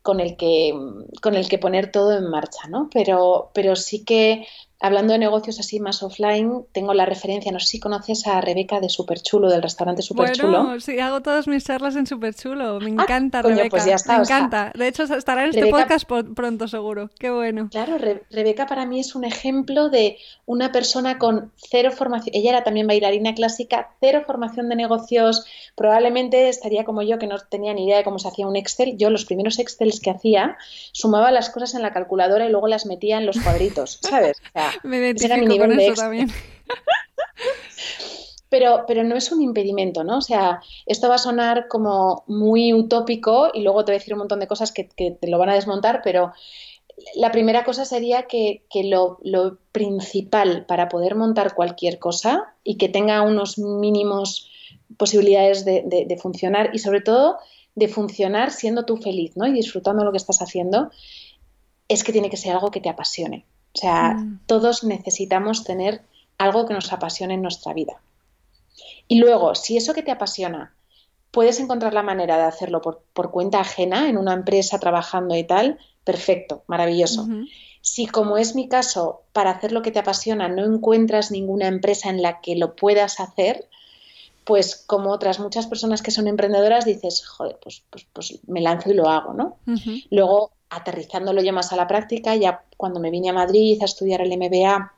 Con el que, con el que poner todo en marcha, ¿no? Pero, pero sí que... Hablando de negocios así más offline, tengo la referencia, no sé si conoces a Rebeca de Superchulo, del restaurante Superchulo. Bueno, sí, hago todas mis charlas en Superchulo, me encanta ah, Rebeca, coño, pues ya está, me encanta. Sea, de hecho, estará en este Rebeca... podcast pronto seguro, qué bueno. Claro, Re- Rebeca para mí es un ejemplo de una persona con cero formación, ella era también bailarina clásica, cero formación de negocios, probablemente estaría como yo que no tenía ni idea de cómo se hacía un Excel. Yo los primeros Excels que hacía, sumaba las cosas en la calculadora y luego las metía en los cuadritos, ¿sabes? O sea, me identifico mi nivel con eso también. Pero, pero no es un impedimento, ¿no? O sea, esto va a sonar como muy utópico y luego te voy a decir un montón de cosas que, que te lo van a desmontar, pero la primera cosa sería que, que lo, lo principal para poder montar cualquier cosa y que tenga unos mínimos posibilidades de, de, de funcionar y sobre todo de funcionar siendo tú feliz, ¿no? Y disfrutando lo que estás haciendo, es que tiene que ser algo que te apasione. O sea, mm. todos necesitamos tener algo que nos apasione en nuestra vida. Y luego, si eso que te apasiona, puedes encontrar la manera de hacerlo por, por cuenta ajena, en una empresa, trabajando y tal, perfecto, maravilloso. Uh-huh. Si, como es mi caso, para hacer lo que te apasiona no encuentras ninguna empresa en la que lo puedas hacer, pues como otras muchas personas que son emprendedoras, dices, joder, pues, pues, pues me lanzo y lo hago, ¿no? Uh-huh. Luego, aterrizándolo ya más a la práctica, ya cuando me vine a Madrid a estudiar el M B A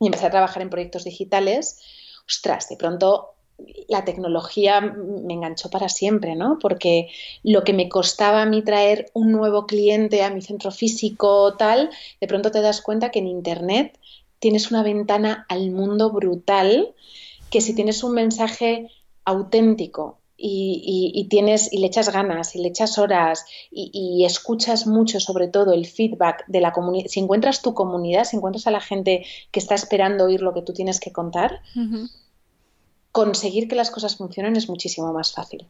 y empecé a trabajar en proyectos digitales, ostras, de pronto la tecnología me enganchó para siempre, ¿no? Porque lo que me costaba a mí traer un nuevo cliente a mi centro físico, tal, de pronto te das cuenta que en Internet tienes una ventana al mundo brutal, que si tienes un mensaje auténtico, Y, y tienes y le echas ganas y le echas horas y, y escuchas mucho, sobre todo el feedback de la comunidad, si encuentras tu comunidad, si encuentras a la gente que está esperando oír lo que tú tienes que contar, uh-huh. conseguir que las cosas funcionen es muchísimo más fácil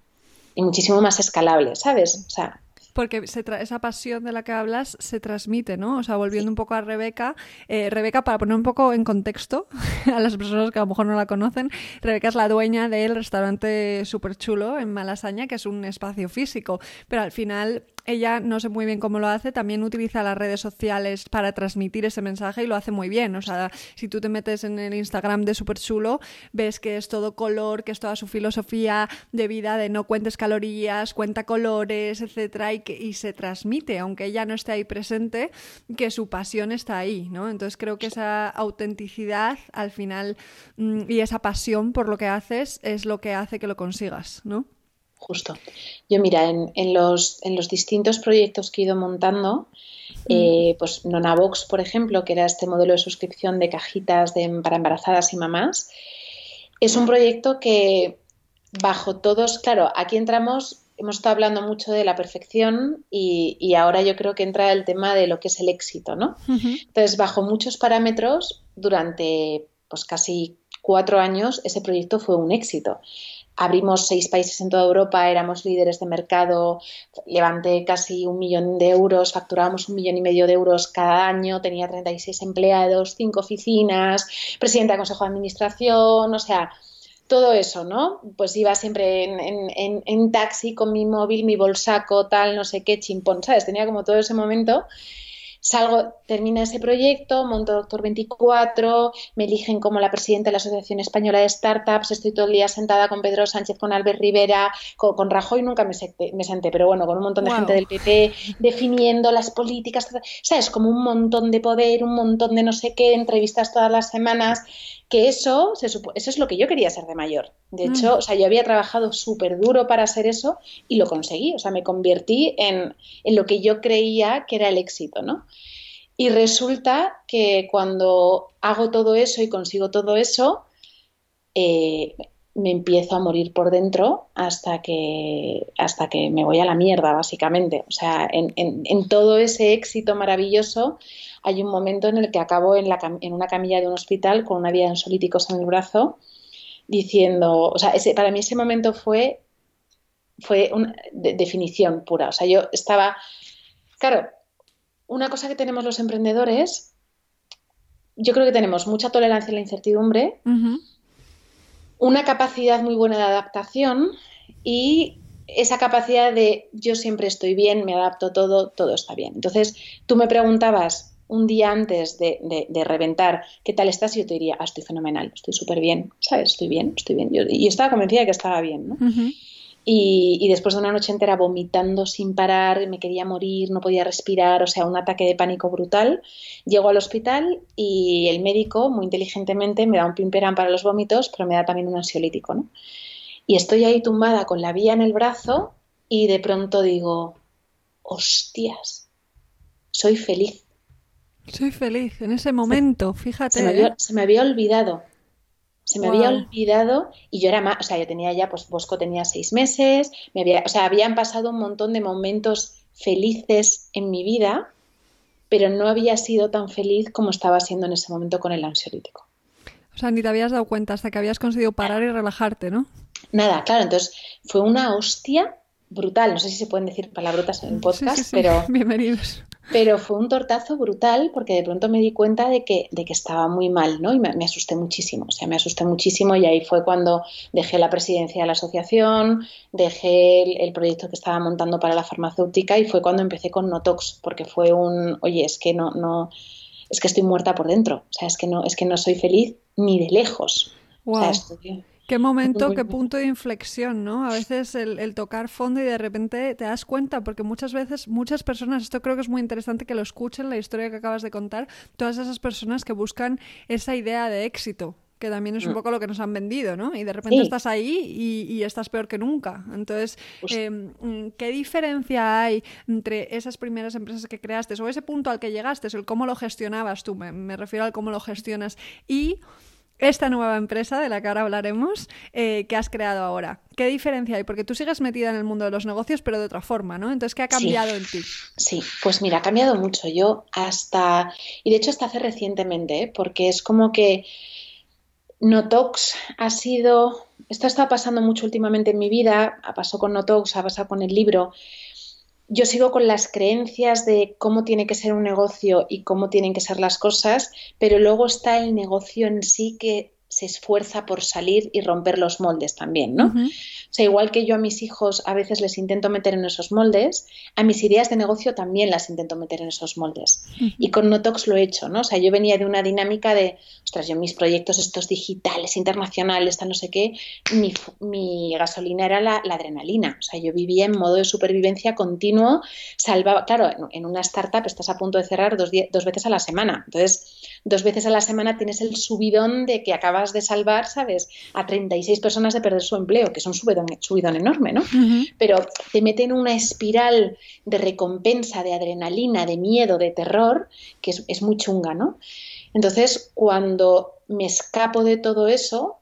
y muchísimo más escalable, ¿sabes? O sea, porque se tra- esa pasión de la que hablas se transmite, ¿no? O sea, volviendo sí. un poco a Rebeca, eh, Rebeca, para poner un poco en contexto a las personas que a lo mejor no la conocen, Rebeca es la dueña del restaurante Superchulo en Malasaña, que es un espacio físico, pero al final... Ella, no sé muy bien cómo lo hace, también utiliza las redes sociales para transmitir ese mensaje y lo hace muy bien. O sea, si tú te metes en el Instagram de Superchulo, ves que es todo color, que es toda su filosofía de vida de no cuentes calorías, cuenta colores, etcétera, y que y se transmite, aunque ella no esté ahí presente, que su pasión está ahí, ¿no? Entonces creo que esa autenticidad al final y esa pasión por lo que haces es lo que hace que lo consigas, ¿no? Justo. Yo, mira, en, en, los, en los distintos proyectos que he ido montando, eh, pues Nonabox, por ejemplo, que era este modelo de suscripción de cajitas de, para embarazadas y mamás, es un proyecto que bajo todos, claro, aquí entramos, hemos estado hablando mucho de la perfección y, y ahora yo creo que entra el tema de lo que es el éxito, ¿no? Uh-huh. Entonces, bajo muchos parámetros, durante pues casi cuatro años, ese proyecto fue un éxito. Abrimos seis países en toda Europa, éramos líderes de mercado, levanté casi un millón de euros, facturábamos un millón y medio de euros cada año, tenía treinta y seis empleados, cinco oficinas, presidenta del Consejo de Administración, o sea, todo eso, ¿no? Pues iba siempre en, en, en, en taxi con mi móvil, mi bolsaco, tal, no sé qué, chimpón, ¿sabes? Tenía como todo ese momento. Salgo, termina ese proyecto, monto Doctor veinticuatro, me eligen como la presidenta de la Asociación Española de Startups, estoy todo el día sentada con Pedro Sánchez, con Albert Rivera, con, con Rajoy, nunca me, sete, me senté, pero bueno, con un montón de wow. gente del P P, definiendo las políticas, ¿sabes? Como un montón de poder, un montón de no sé qué, entrevistas todas las semanas, que eso, se supo, eso es lo que yo quería ser de mayor. De hecho, mm. o sea, yo había trabajado súper duro para hacer eso y lo conseguí, o sea, me convertí en, en lo que yo creía que era el éxito, ¿no? Y resulta que cuando hago todo eso y consigo todo eso, eh, me empiezo a morir por dentro hasta que, hasta que me voy a la mierda, básicamente. O sea, en, en, en todo ese éxito maravilloso hay un momento en el que acabo en, la, en una camilla de un hospital con una vía de ansiolíticos en el brazo, diciendo, o sea, ese, para mí ese momento fue, fue una de, definición pura. O sea, yo estaba, claro, una cosa que tenemos los emprendedores, yo creo que tenemos mucha tolerancia a la incertidumbre, uh-huh. una capacidad muy buena de adaptación y esa capacidad de yo siempre estoy bien, me adapto todo, todo está bien. Entonces, tú me preguntabas un día antes de, de, de reventar, ¿qué tal estás? Y yo te diría, ah, estoy fenomenal, estoy súper bien, ¿sabes? Estoy bien, estoy bien. Yo, yo estaba convencida de que estaba bien, ¿no? Uh-huh. Y, y después de una noche entera vomitando sin parar, me quería morir, no podía respirar, o sea, un ataque de pánico brutal, llego al hospital y el médico, muy inteligentemente, me da un pimperán para los vómitos, pero me da también un ansiolítico, ¿no? Y estoy ahí tumbada con la vía en el brazo y de pronto digo, hostias, soy feliz. Soy feliz, en ese momento, se, fíjate. Se me había, se me había olvidado. Se me wow. había olvidado y yo era más, o sea, yo tenía ya, pues Bosco tenía seis meses, me había, o sea, habían pasado un montón de momentos felices en mi vida, pero no había sido tan feliz como estaba siendo en ese momento con el ansiolítico. O sea, ni te habías dado cuenta hasta que habías conseguido parar y relajarte, ¿no? Nada, claro, entonces fue una hostia brutal, no sé si se pueden decir palabrotas en el podcast, sí, sí, sí. pero... Bienvenidos. Pero fue un tortazo brutal porque de pronto me di cuenta de que, de que estaba muy mal, ¿no? Y me, me asusté muchísimo, o sea, me asusté muchísimo y ahí fue cuando dejé la presidencia de la asociación, dejé el, el proyecto que estaba montando para la farmacéutica y fue cuando empecé con Notox, porque fue un, oye, es que no, no, es que estoy muerta por dentro, o sea, es que no, es que no soy feliz ni de lejos. Wow. O sea, estoy... Qué momento, qué punto de inflexión, ¿no? A veces el, el tocar fondo y de repente te das cuenta, porque muchas veces, muchas personas, esto creo que es muy interesante que lo escuchen, la historia que acabas de contar, todas esas personas que buscan esa idea de éxito, que también es un poco lo que nos han vendido, ¿no? Y de repente sí. estás ahí y, y estás peor que nunca. Entonces, eh, ¿qué diferencia hay entre esas primeras empresas que creaste o ese punto al que llegaste, o el cómo lo gestionabas tú? Me, me refiero al cómo lo gestionas y... esta nueva empresa de la que ahora hablaremos, eh, que has creado ahora. ¿Qué diferencia hay? Porque tú sigues metida en el mundo de los negocios, pero de otra forma, ¿no? Entonces, ¿qué ha cambiado sí. en ti? Sí, pues mira, ha cambiado mucho. Yo hasta... Y de hecho hasta hace recientemente, ¿eh? Porque es como que Notox ha sido... Esto ha estado pasando mucho últimamente en mi vida. Ha pasado con Notox, ha pasado con el libro. Yo sigo con las creencias de cómo tiene que ser un negocio y cómo tienen que ser las cosas, pero luego está el negocio en sí que se esfuerza por salir y romper los moldes también, ¿no? Uh-huh. O sea, igual que yo a mis hijos a veces les intento meter en esos moldes, a mis ideas de negocio también las intento meter en esos moldes. Uh-huh. Y con Notox lo he hecho, ¿no? O sea, yo venía de una dinámica de, ostras, yo mis proyectos estos digitales, internacionales, tal no sé qué, mi, mi gasolina era la, la adrenalina. O sea, yo vivía en modo de supervivencia continuo, salvaba... Claro, en, en una startup estás a punto de cerrar dos, dos veces a la semana. Entonces, dos veces a la semana tienes el subidón de que acabas de salvar, ¿sabes?, a treinta y seis personas de perder su empleo, que es un subidón, subidón enorme, ¿no? Uh-huh. Pero te mete en una espiral de recompensa, de adrenalina, de miedo, de terror, que es, es muy chunga, ¿no? Entonces, cuando me escapo de todo eso,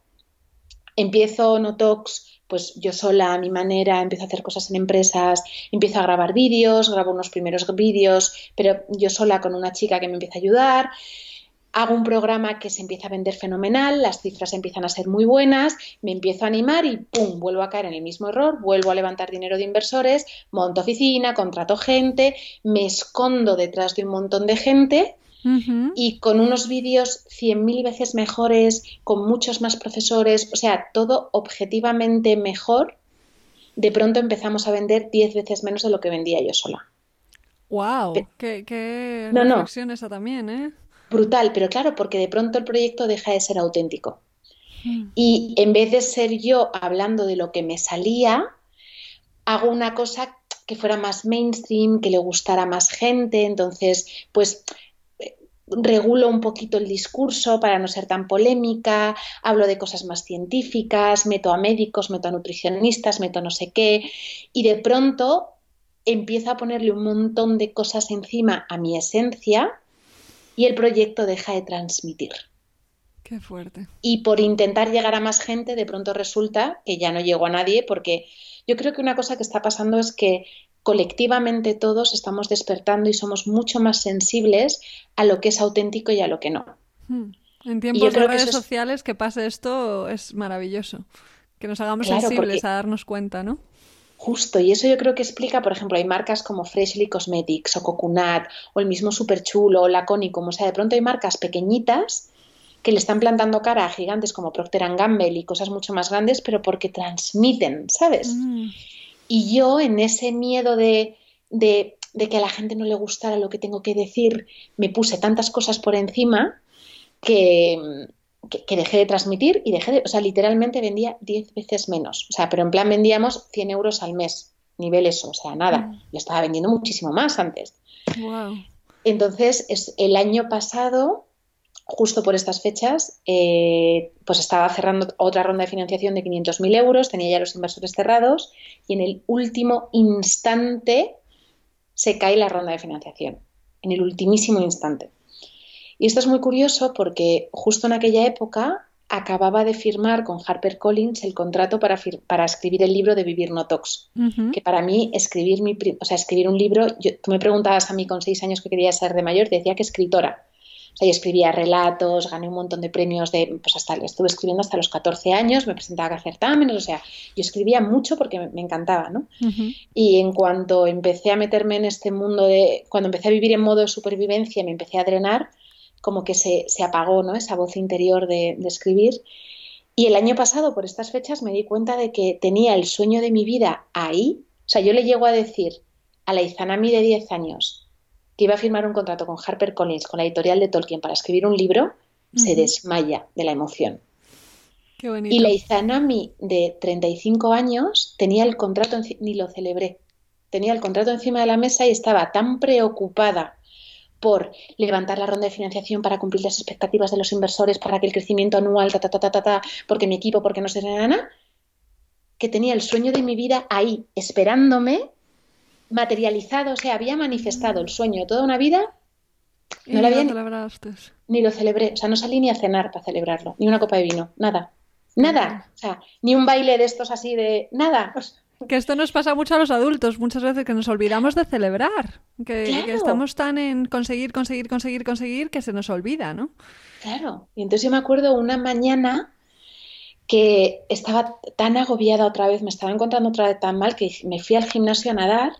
empiezo Notox, pues yo sola, a mi manera, empiezo a hacer cosas en empresas, empiezo a grabar vídeos, grabo unos primeros vídeos, pero yo sola con una chica que me empieza a ayudar, hago un programa que se empieza a vender fenomenal, las cifras empiezan a ser muy buenas, me empiezo a animar y ¡pum!, vuelvo a caer en el mismo error, vuelvo a levantar dinero de inversores, monto oficina, contrato gente, me escondo detrás de un montón de gente. Uh-huh. Y con unos vídeos cien mil veces mejores, con muchos más profesores, o sea, todo objetivamente mejor, de pronto empezamos a vender diez veces menos de lo que vendía yo sola. ¡Wow! Pero... ¡Qué, qué no, reflexión no. esa también, eh! Brutal, pero claro, porque de pronto el proyecto deja de ser auténtico. Uh-huh. Y en vez de ser yo hablando de lo que me salía, hago una cosa que fuera más mainstream, que le gustara más gente, entonces, pues... regulo un poquito el discurso para no ser tan polémica, hablo de cosas más científicas, meto a médicos, meto a nutricionistas, meto no sé qué, y de pronto empiezo a ponerle un montón de cosas encima a mi esencia y el proyecto deja de transmitir. Qué fuerte. Y por intentar llegar a más gente, de pronto resulta que ya no llego a nadie, porque yo creo que una cosa que está pasando es que colectivamente todos estamos despertando y somos mucho más sensibles a lo que es auténtico y a lo que no. En tiempos de redes sociales que pase esto es maravilloso, que nos hagamos sensibles a darnos cuenta, ¿no? Justo, y eso yo creo que explica, por ejemplo, hay marcas como Freshly Cosmetics o Cocunat o el mismo Superchulo o Lacónico, o sea, de pronto hay marcas pequeñitas que le están plantando cara a gigantes como Procter and Gamble y cosas mucho más grandes, pero porque transmiten, ¿sabes? Mm. Y yo en ese miedo de, de, de que a la gente no le gustara lo que tengo que decir, me puse tantas cosas por encima que, que, que dejé de transmitir y dejé de... O sea, literalmente vendía diez veces menos. O sea, pero en plan vendíamos cien euros al mes, nivel eso, o sea, nada. Yo estaba vendiendo muchísimo más antes. Wow. Entonces, es, el año pasado... justo por estas fechas, eh, pues estaba cerrando otra ronda de financiación de quinientos mil euros, tenía ya los inversores cerrados y en el último instante se cae la ronda de financiación, en el ultimísimo instante. Y esto es muy curioso porque justo en aquella época acababa de firmar con Harper Collins el contrato para, fir- para escribir el libro de Vivir Notox, uh-huh. que para mí escribir, mi prim- o sea, escribir un libro, yo, tú me preguntabas a mí con seis años que quería ser de mayor, te decía que escritora. O sea, yo escribía relatos, gané un montón de premios, de, pues hasta estuve escribiendo hasta los catorce años, me presentaba a certámenes, o sea, yo escribía mucho porque me, me encantaba, ¿no? Uh-huh. Y en cuanto empecé a meterme en este mundo de, cuando empecé a vivir en modo de supervivencia, me empecé a drenar, como que se, se apagó, ¿no?, esa voz interior de, de escribir. Y el año pasado, por estas fechas, me di cuenta de que tenía el sueño de mi vida ahí. O sea, yo le llego a decir a la Izanami de diez años, que iba a firmar un contrato con Harper Collins, con la editorial de Tolkien, para escribir un libro, uh-huh. se desmaya de la emoción. Qué bonito. Y la Izanami de treinta y cinco años tenía el contrato, en... ni lo celebré, tenía el contrato encima de la mesa y estaba tan preocupada por levantar la ronda de financiación para cumplir las expectativas de los inversores, para que el crecimiento anual, ta, ta, ta, ta, ta, ta, porque mi equipo, porque no sé nada, que tenía el sueño de mi vida ahí, esperándome, materializado, o sea, había manifestado el sueño de toda una vida, no y lo había ni... ni lo celebré, o sea, no salí ni a cenar para celebrarlo, ni una copa de vino, nada, nada, o sea, ni un baile de estos así de nada. Que esto nos pasa mucho a los adultos, muchas veces que nos olvidamos de celebrar, que, claro. que estamos tan en conseguir, conseguir, conseguir, conseguir, que se nos olvida, ¿no? Claro, y entonces yo me acuerdo una mañana que estaba tan agobiada otra vez, me estaba encontrando otra vez tan mal que me fui al gimnasio a nadar.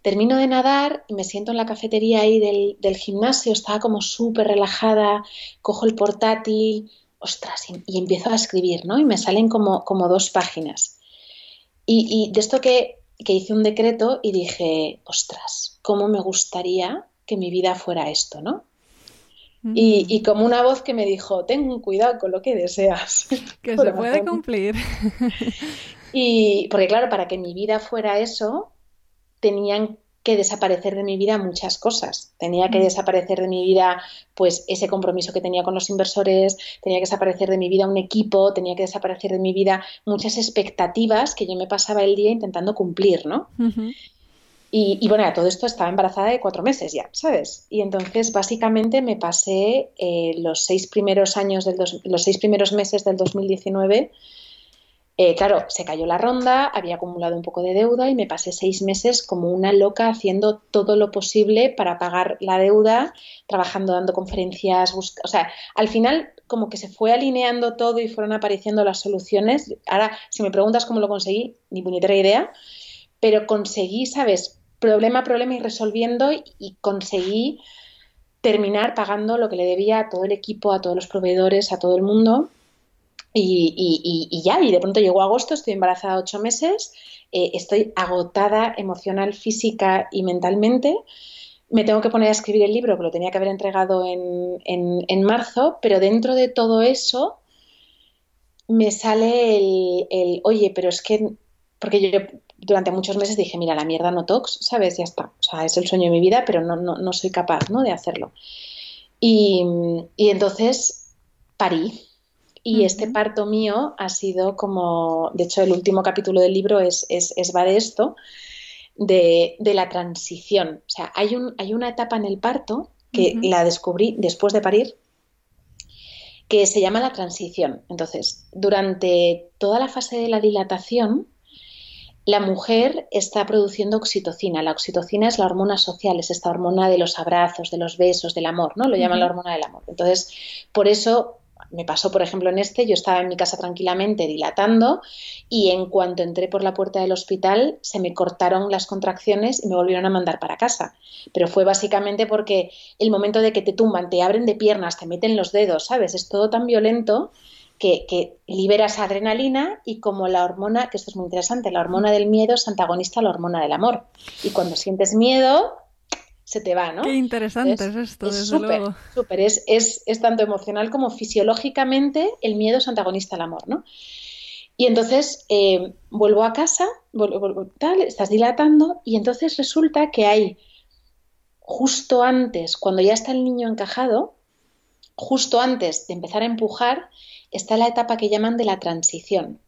Termino de nadar y me siento en la cafetería ahí del, del gimnasio, estaba como súper relajada, cojo el portátil, ostras, y, y empiezo a escribir, ¿no? Y me salen como, como dos páginas. Y, y de esto que, que hice un decreto y dije, ostras, cómo me gustaría que mi vida fuera esto, ¿no? Mm. Y, y como una voz que me dijo, ten cuidado con lo que deseas. Que se puede cumplir. Y porque claro, para que mi vida fuera eso... tenían que desaparecer de mi vida muchas cosas. Tenía que desaparecer de mi vida, pues, ese compromiso que tenía con los inversores, tenía que desaparecer de mi vida un equipo, tenía que desaparecer de mi vida muchas expectativas que yo me pasaba el día intentando cumplir, ¿no? Uh-huh. Y, y bueno, a todo esto estaba embarazada de cuatro meses ya, ¿sabes? Y entonces básicamente me pasé eh, los seis primeros años del dos, los seis primeros meses del dos mil diecinueve. Eh, claro, se cayó la ronda, había acumulado un poco de deuda y me pasé seis meses como una loca haciendo todo lo posible para pagar la deuda, trabajando, dando conferencias, busc- o sea, al final como que se fue alineando todo y fueron apareciendo las soluciones. Ahora, si me preguntas cómo lo conseguí, ni puñetera idea, pero conseguí, ¿sabes?, problema a problema ir resolviendo y conseguí terminar pagando lo que le debía a todo el equipo, a todos los proveedores, a todo el mundo. Y, y, y ya, y de pronto llegó agosto, estoy embarazada ocho meses, eh, estoy agotada emocional, física y mentalmente. Me tengo que poner a escribir el libro, que lo tenía que haber entregado en, en, en marzo, pero dentro de todo eso me sale el, el oye, pero es que, porque yo, yo durante muchos meses dije, mira, la mierda Notox, ¿sabes? Ya está, o sea, es el sueño de mi vida, pero no, no, no soy capaz, ¿no?, de hacerlo. Y, y entonces parí. Y este parto mío ha sido como, de hecho el último capítulo del libro es, es, es va de esto, de, de la transición. O sea, hay, un, hay una etapa en el parto que uh-huh. la descubrí después de parir, que se llama la transición. Entonces, durante toda la fase de la dilatación, la mujer está produciendo oxitocina. La oxitocina es la hormona social, es esta hormona de los abrazos, de los besos, del amor, ¿no? Lo uh-huh. llaman la hormona del amor. Entonces, por eso... Me pasó, por ejemplo, en este, yo estaba en mi casa tranquilamente dilatando y en cuanto entré por la puerta del hospital se me cortaron las contracciones y me volvieron a mandar para casa. Pero fue básicamente porque el momento de que te tumban, te abren de piernas, te meten los dedos, ¿sabes? Es todo tan violento que, que liberas adrenalina y como la hormona, que esto es muy interesante, la hormona del miedo es antagonista a la hormona del amor. Y cuando sientes miedo... se te va, ¿no? Qué interesante es, es esto, es desde super, luego. Súper, es, es, es tanto emocional como fisiológicamente el miedo es antagonista al amor, ¿no? Y entonces eh, vuelvo a casa, vuelvo, vuelvo, tal, estás dilatando y entonces resulta que hay, justo antes, cuando ya está el niño encajado, justo antes de empezar a empujar, está la etapa que llaman de la transición.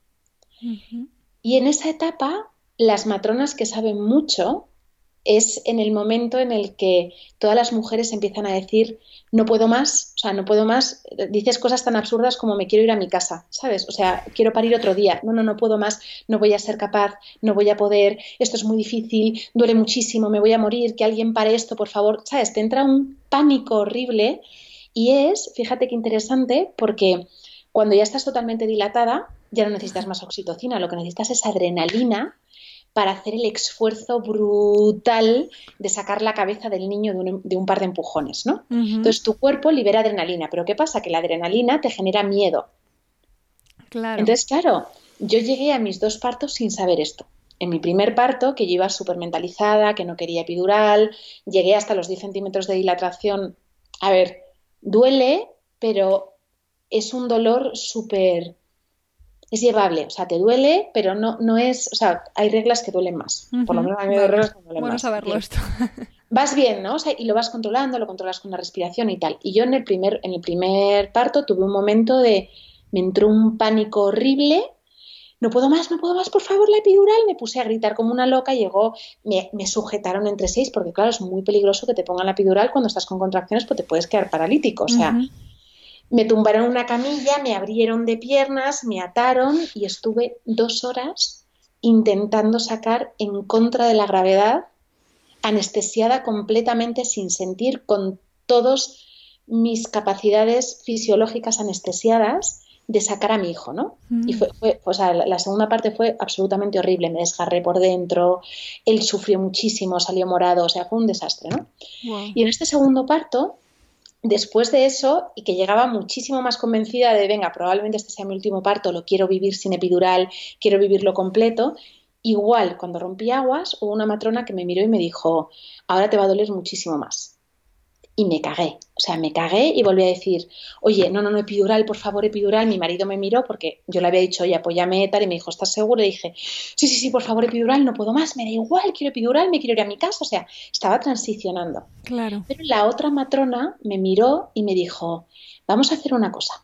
Uh-huh. Y en esa etapa, las matronas que saben mucho... es en el momento en el que todas las mujeres empiezan a decir no puedo más, o sea, no puedo más, dices cosas tan absurdas como me quiero ir a mi casa, ¿sabes? O sea, quiero parir otro día, no, no, no puedo más, no voy a ser capaz, no voy a poder, esto es muy difícil, duele muchísimo, me voy a morir, que alguien pare esto, por favor, ¿sabes? Te entra un pánico horrible y es, fíjate qué interesante, porque cuando ya estás totalmente dilatada, ya no necesitas más oxitocina, lo que necesitas es adrenalina para hacer el esfuerzo brutal de sacar la cabeza del niño de un, de un par de empujones, ¿no? Uh-huh. Entonces tu cuerpo libera adrenalina, pero ¿qué pasa? Que la adrenalina te genera miedo. Claro. Entonces, claro, yo llegué a mis dos partos sin saber esto. En mi primer parto, que yo iba súper mentalizada, que no quería epidural, llegué hasta los diez centímetros de dilatación. A ver, duele, pero es un dolor súper... es llevable, o sea, te duele, pero no, no es... O sea, hay reglas que duelen más. Uh-huh. Por lo menos a mí hay reglas que duelen bueno, más. Bueno saberlo esto. Vas bien, ¿no? O sea, y lo vas controlando, lo controlas con la respiración y tal. Y yo en el primer, en el primer parto tuve un momento de... me entró un pánico horrible... No puedo más, no puedo más, por favor, la epidural. Me puse a gritar como una loca, llegó, me, me sujetaron entre seis, porque claro, es muy peligroso que te pongan la epidural cuando estás con contracciones, pues te puedes quedar paralítico, o sea... Uh-huh. Me tumbaron una camilla, me abrieron de piernas, me ataron y estuve dos horas intentando sacar en contra de la gravedad, anestesiada completamente sin sentir, con todas mis capacidades fisiológicas anestesiadas, de sacar a mi hijo, ¿no? Mm. Y fue, fue, o sea, la, la segunda parte fue absolutamente horrible, me desgarré por dentro, él sufrió muchísimo, salió morado, o sea, fue un desastre, ¿no? Wow. Y en este segundo parto, después de eso, y que llegaba muchísimo más convencida de, venga, probablemente este sea mi último parto, lo quiero vivir sin epidural, quiero vivirlo completo, igual, cuando rompí aguas, hubo una matrona que me miró y me dijo, ahora te va a doler muchísimo más. y me cagué. O sea, me cagué y volví a decir, oye, no, no, no, epidural, por favor, epidural. Mi marido me miró porque yo le había dicho, oye, apóyame, tal, y me dijo, ¿estás seguro? Le dije, sí, sí, sí, por favor, epidural, no puedo más, me da igual, quiero epidural, me quiero ir a mi casa. O sea, estaba transicionando. Claro. Pero la otra matrona me miró y me dijo, vamos a hacer una cosa.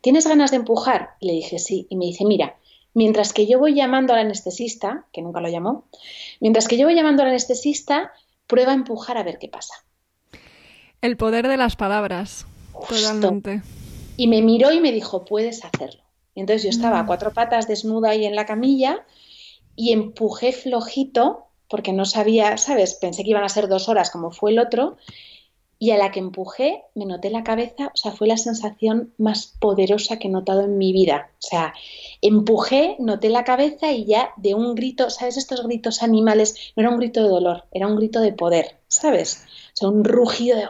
¿Tienes ganas de empujar? Le dije, sí. Y me dice, mira, mientras que yo voy llamando al anestesista, que nunca lo llamó, mientras que yo voy llamando al anestesista, prueba a empujar a ver qué pasa. El poder de las palabras. Justo. Totalmente. Y me miró y me dijo, puedes hacerlo. Y entonces yo estaba a cuatro patas desnuda ahí en la camilla y empujé flojito porque no sabía, ¿sabes? Pensé que iban a ser dos horas como fue el otro. Y a la que empujé, me noté la cabeza, o sea, fue la sensación más poderosa que he notado en mi vida. O sea, empujé, noté la cabeza y ya de un grito, ¿sabes? Estos gritos animales, no era un grito de dolor, era un grito de poder, ¿sabes? O sea, un rugido de...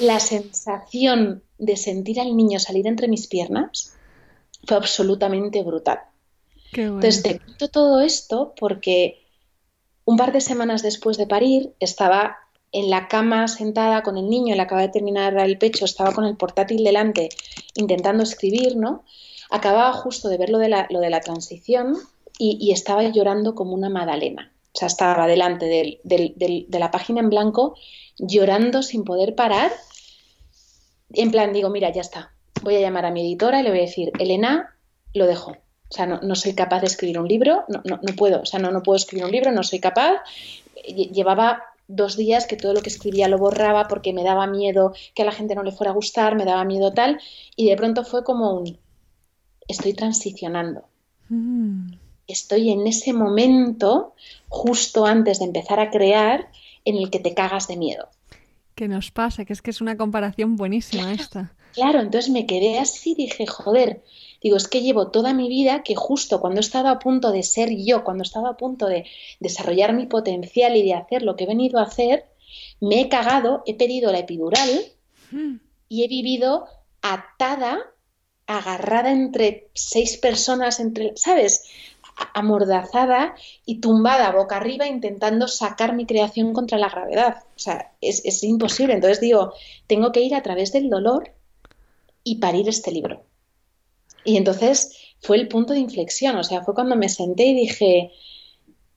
La sensación de sentir al niño salir entre mis piernas fue absolutamente brutal. Qué bueno. Entonces, te cuento todo esto porque un par de semanas después de parir estaba en la cama sentada con el niño, le acababa de terminar el pecho, estaba con el portátil delante intentando escribir, ¿no? Acababa justo de ver lo de la, lo de la transición y, y estaba llorando como una magdalena. O sea, estaba delante del, del, del, de la página en blanco llorando sin poder parar. En plan, digo, mira, ya está. Voy a llamar a mi editora y le voy a decir, Elena, lo dejo. O sea, no, no soy capaz de escribir un libro, no, no, no puedo, o sea, no, no puedo escribir un libro, no soy capaz. Llevaba dos días que todo lo que escribía lo borraba porque me daba miedo que a la gente no le fuera a gustar, me daba miedo tal, y de pronto fue como un, estoy transicionando. Mm. Estoy en ese momento, justo antes de empezar a crear, en el que te cagas de miedo. ¿Qué nos pasa? Que es que es una comparación buenísima, claro, esta. Claro, entonces me quedé así, dije, joder, digo, es que llevo toda mi vida que justo cuando he estado a punto de ser yo, cuando he estado a punto de desarrollar mi potencial y de hacer lo que he venido a hacer, me he cagado, he pedido la epidural mm. y he vivido atada, agarrada entre seis personas, entre, ¿sabes?, amordazada y tumbada boca arriba intentando sacar mi creación contra la gravedad. O sea, es, es imposible. Entonces digo, tengo que ir a través del dolor y parir este libro. Y entonces fue el punto de inflexión. O sea, fue cuando me senté y dije,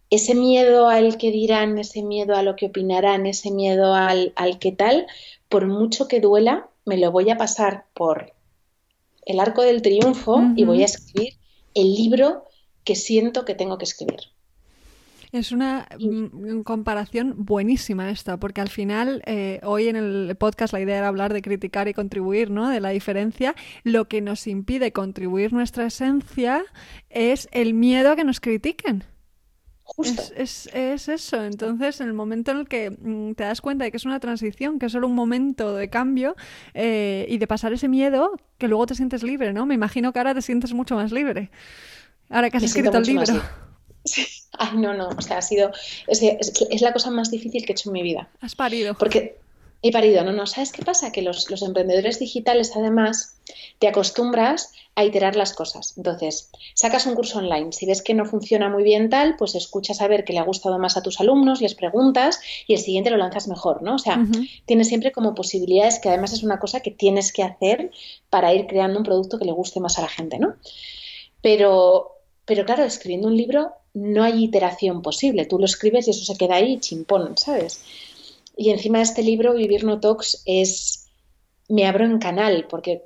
ese miedo al que dirán, ese miedo a lo que opinarán, ese miedo al, al qué tal, por mucho que duela, me lo voy a pasar por el arco del triunfo uh-huh. y voy a escribir el libro que siento que tengo que escribir. Es una mm, comparación buenísima esta, porque al final eh, hoy en el podcast la idea era hablar de criticar y contribuir, ¿no? De la diferencia. Lo que nos impide contribuir nuestra esencia es el miedo a que nos critiquen. Justo. Es, es, es eso. Entonces, en el momento en el que te das cuenta de que es una transición, que es solo un momento de cambio eh, y de pasar ese miedo, que luego te sientes libre, ¿no? Me imagino que ahora te sientes mucho más libre. Ahora que has escrito el libro. Sí. Ay, no, no, o sea, ha sido... O sea, es, es la cosa más difícil que he hecho en mi vida. Has parido. Porque he parido, no, no, ¿sabes qué pasa? Que los, los emprendedores digitales, además, te acostumbras a iterar las cosas. Entonces, sacas un curso online, si ves que no funciona muy bien tal, pues escuchas a ver qué le ha gustado más a tus alumnos, les preguntas y el siguiente lo lanzas mejor, ¿no? O sea, uh-huh. tienes siempre como posibilidades, que además es una cosa que tienes que hacer para ir creando un producto que le guste más a la gente, ¿no? Pero... Pero claro, escribiendo un libro no hay iteración posible. Tú lo escribes y eso se queda ahí chimpón, ¿sabes? Y encima de este libro, Vivir Notox, es... me abro en canal, porque,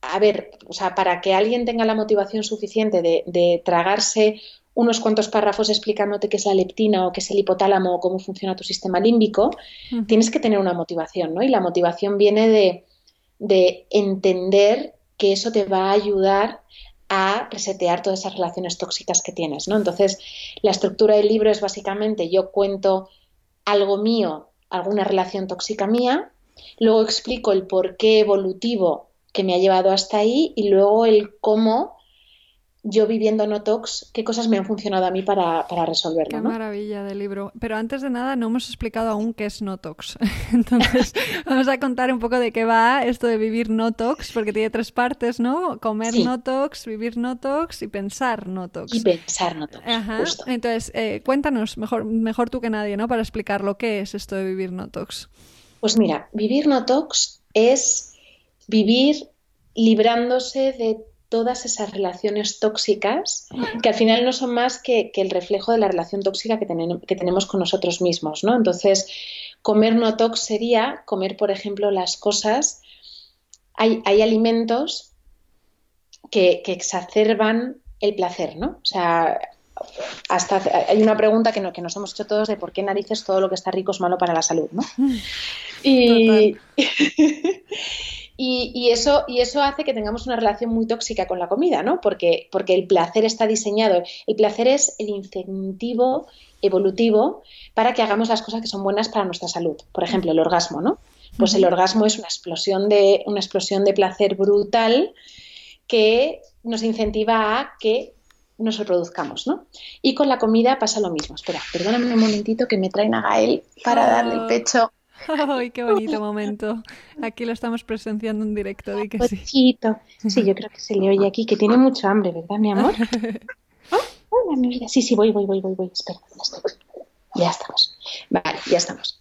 a ver, o sea, para que alguien tenga la motivación suficiente de, de tragarse unos cuantos párrafos explicándote qué es la leptina o qué es el hipotálamo o cómo funciona tu sistema límbico, mm. tienes que tener una motivación, ¿no? Y la motivación viene de, de entender que eso te va a ayudar a resetear todas esas relaciones tóxicas que tienes, ¿no? Entonces, la estructura del libro es básicamente yo cuento algo mío, alguna relación tóxica mía, luego explico el porqué evolutivo que me ha llevado hasta ahí y luego el cómo yo viviendo Notox, qué cosas me han funcionado a mí para, para resolverlo. Qué ¿no? maravilla de libro. Pero antes de nada, no hemos explicado aún qué es Notox. Entonces, vamos a contar un poco de qué va esto de vivir Notox, porque tiene tres partes, ¿no? Comer sí. Notox, vivir Notox y pensar Notox. Y pensar Notox, Ajá. justo. Entonces, eh, cuéntanos, mejor, mejor tú que nadie, ¿no? Para explicar lo que es esto de vivir Notox. Pues mira, vivir Notox es vivir librándose de todas esas relaciones tóxicas que al final no son más que, que el reflejo de la relación tóxica que, ten, que tenemos con nosotros mismos, ¿no? Entonces, comer Notox sería comer, por ejemplo, las cosas... Hay, hay alimentos que, que exacerban el placer, ¿no? O sea, hasta hay una pregunta que, no, que nos hemos hecho todos de por qué narices todo lo que está rico es malo para la salud, ¿no? Y... Y, y, eso, y eso hace que tengamos una relación muy tóxica con la comida, ¿no? Porque, porque el placer está diseñado. El placer es el incentivo evolutivo para que hagamos las cosas que son buenas para nuestra salud. Por ejemplo, el orgasmo, ¿no? Pues el orgasmo es una explosión de, una explosión de placer brutal que nos incentiva a que nos reproduzcamos, ¿no? Y con la comida pasa lo mismo. Espera, perdóname un momentito que me traen a Gael para darle el pecho. ¡Ay, qué bonito momento! Aquí lo estamos presenciando en directo, di que sí. Sí, yo creo que se le oye aquí, que tiene mucho hambre, ¿verdad, mi amor? Hola, mi vida. Sí, sí, voy, voy, voy, voy, voy. Espera, ya estamos. Ya estamos. Vale, ya estamos.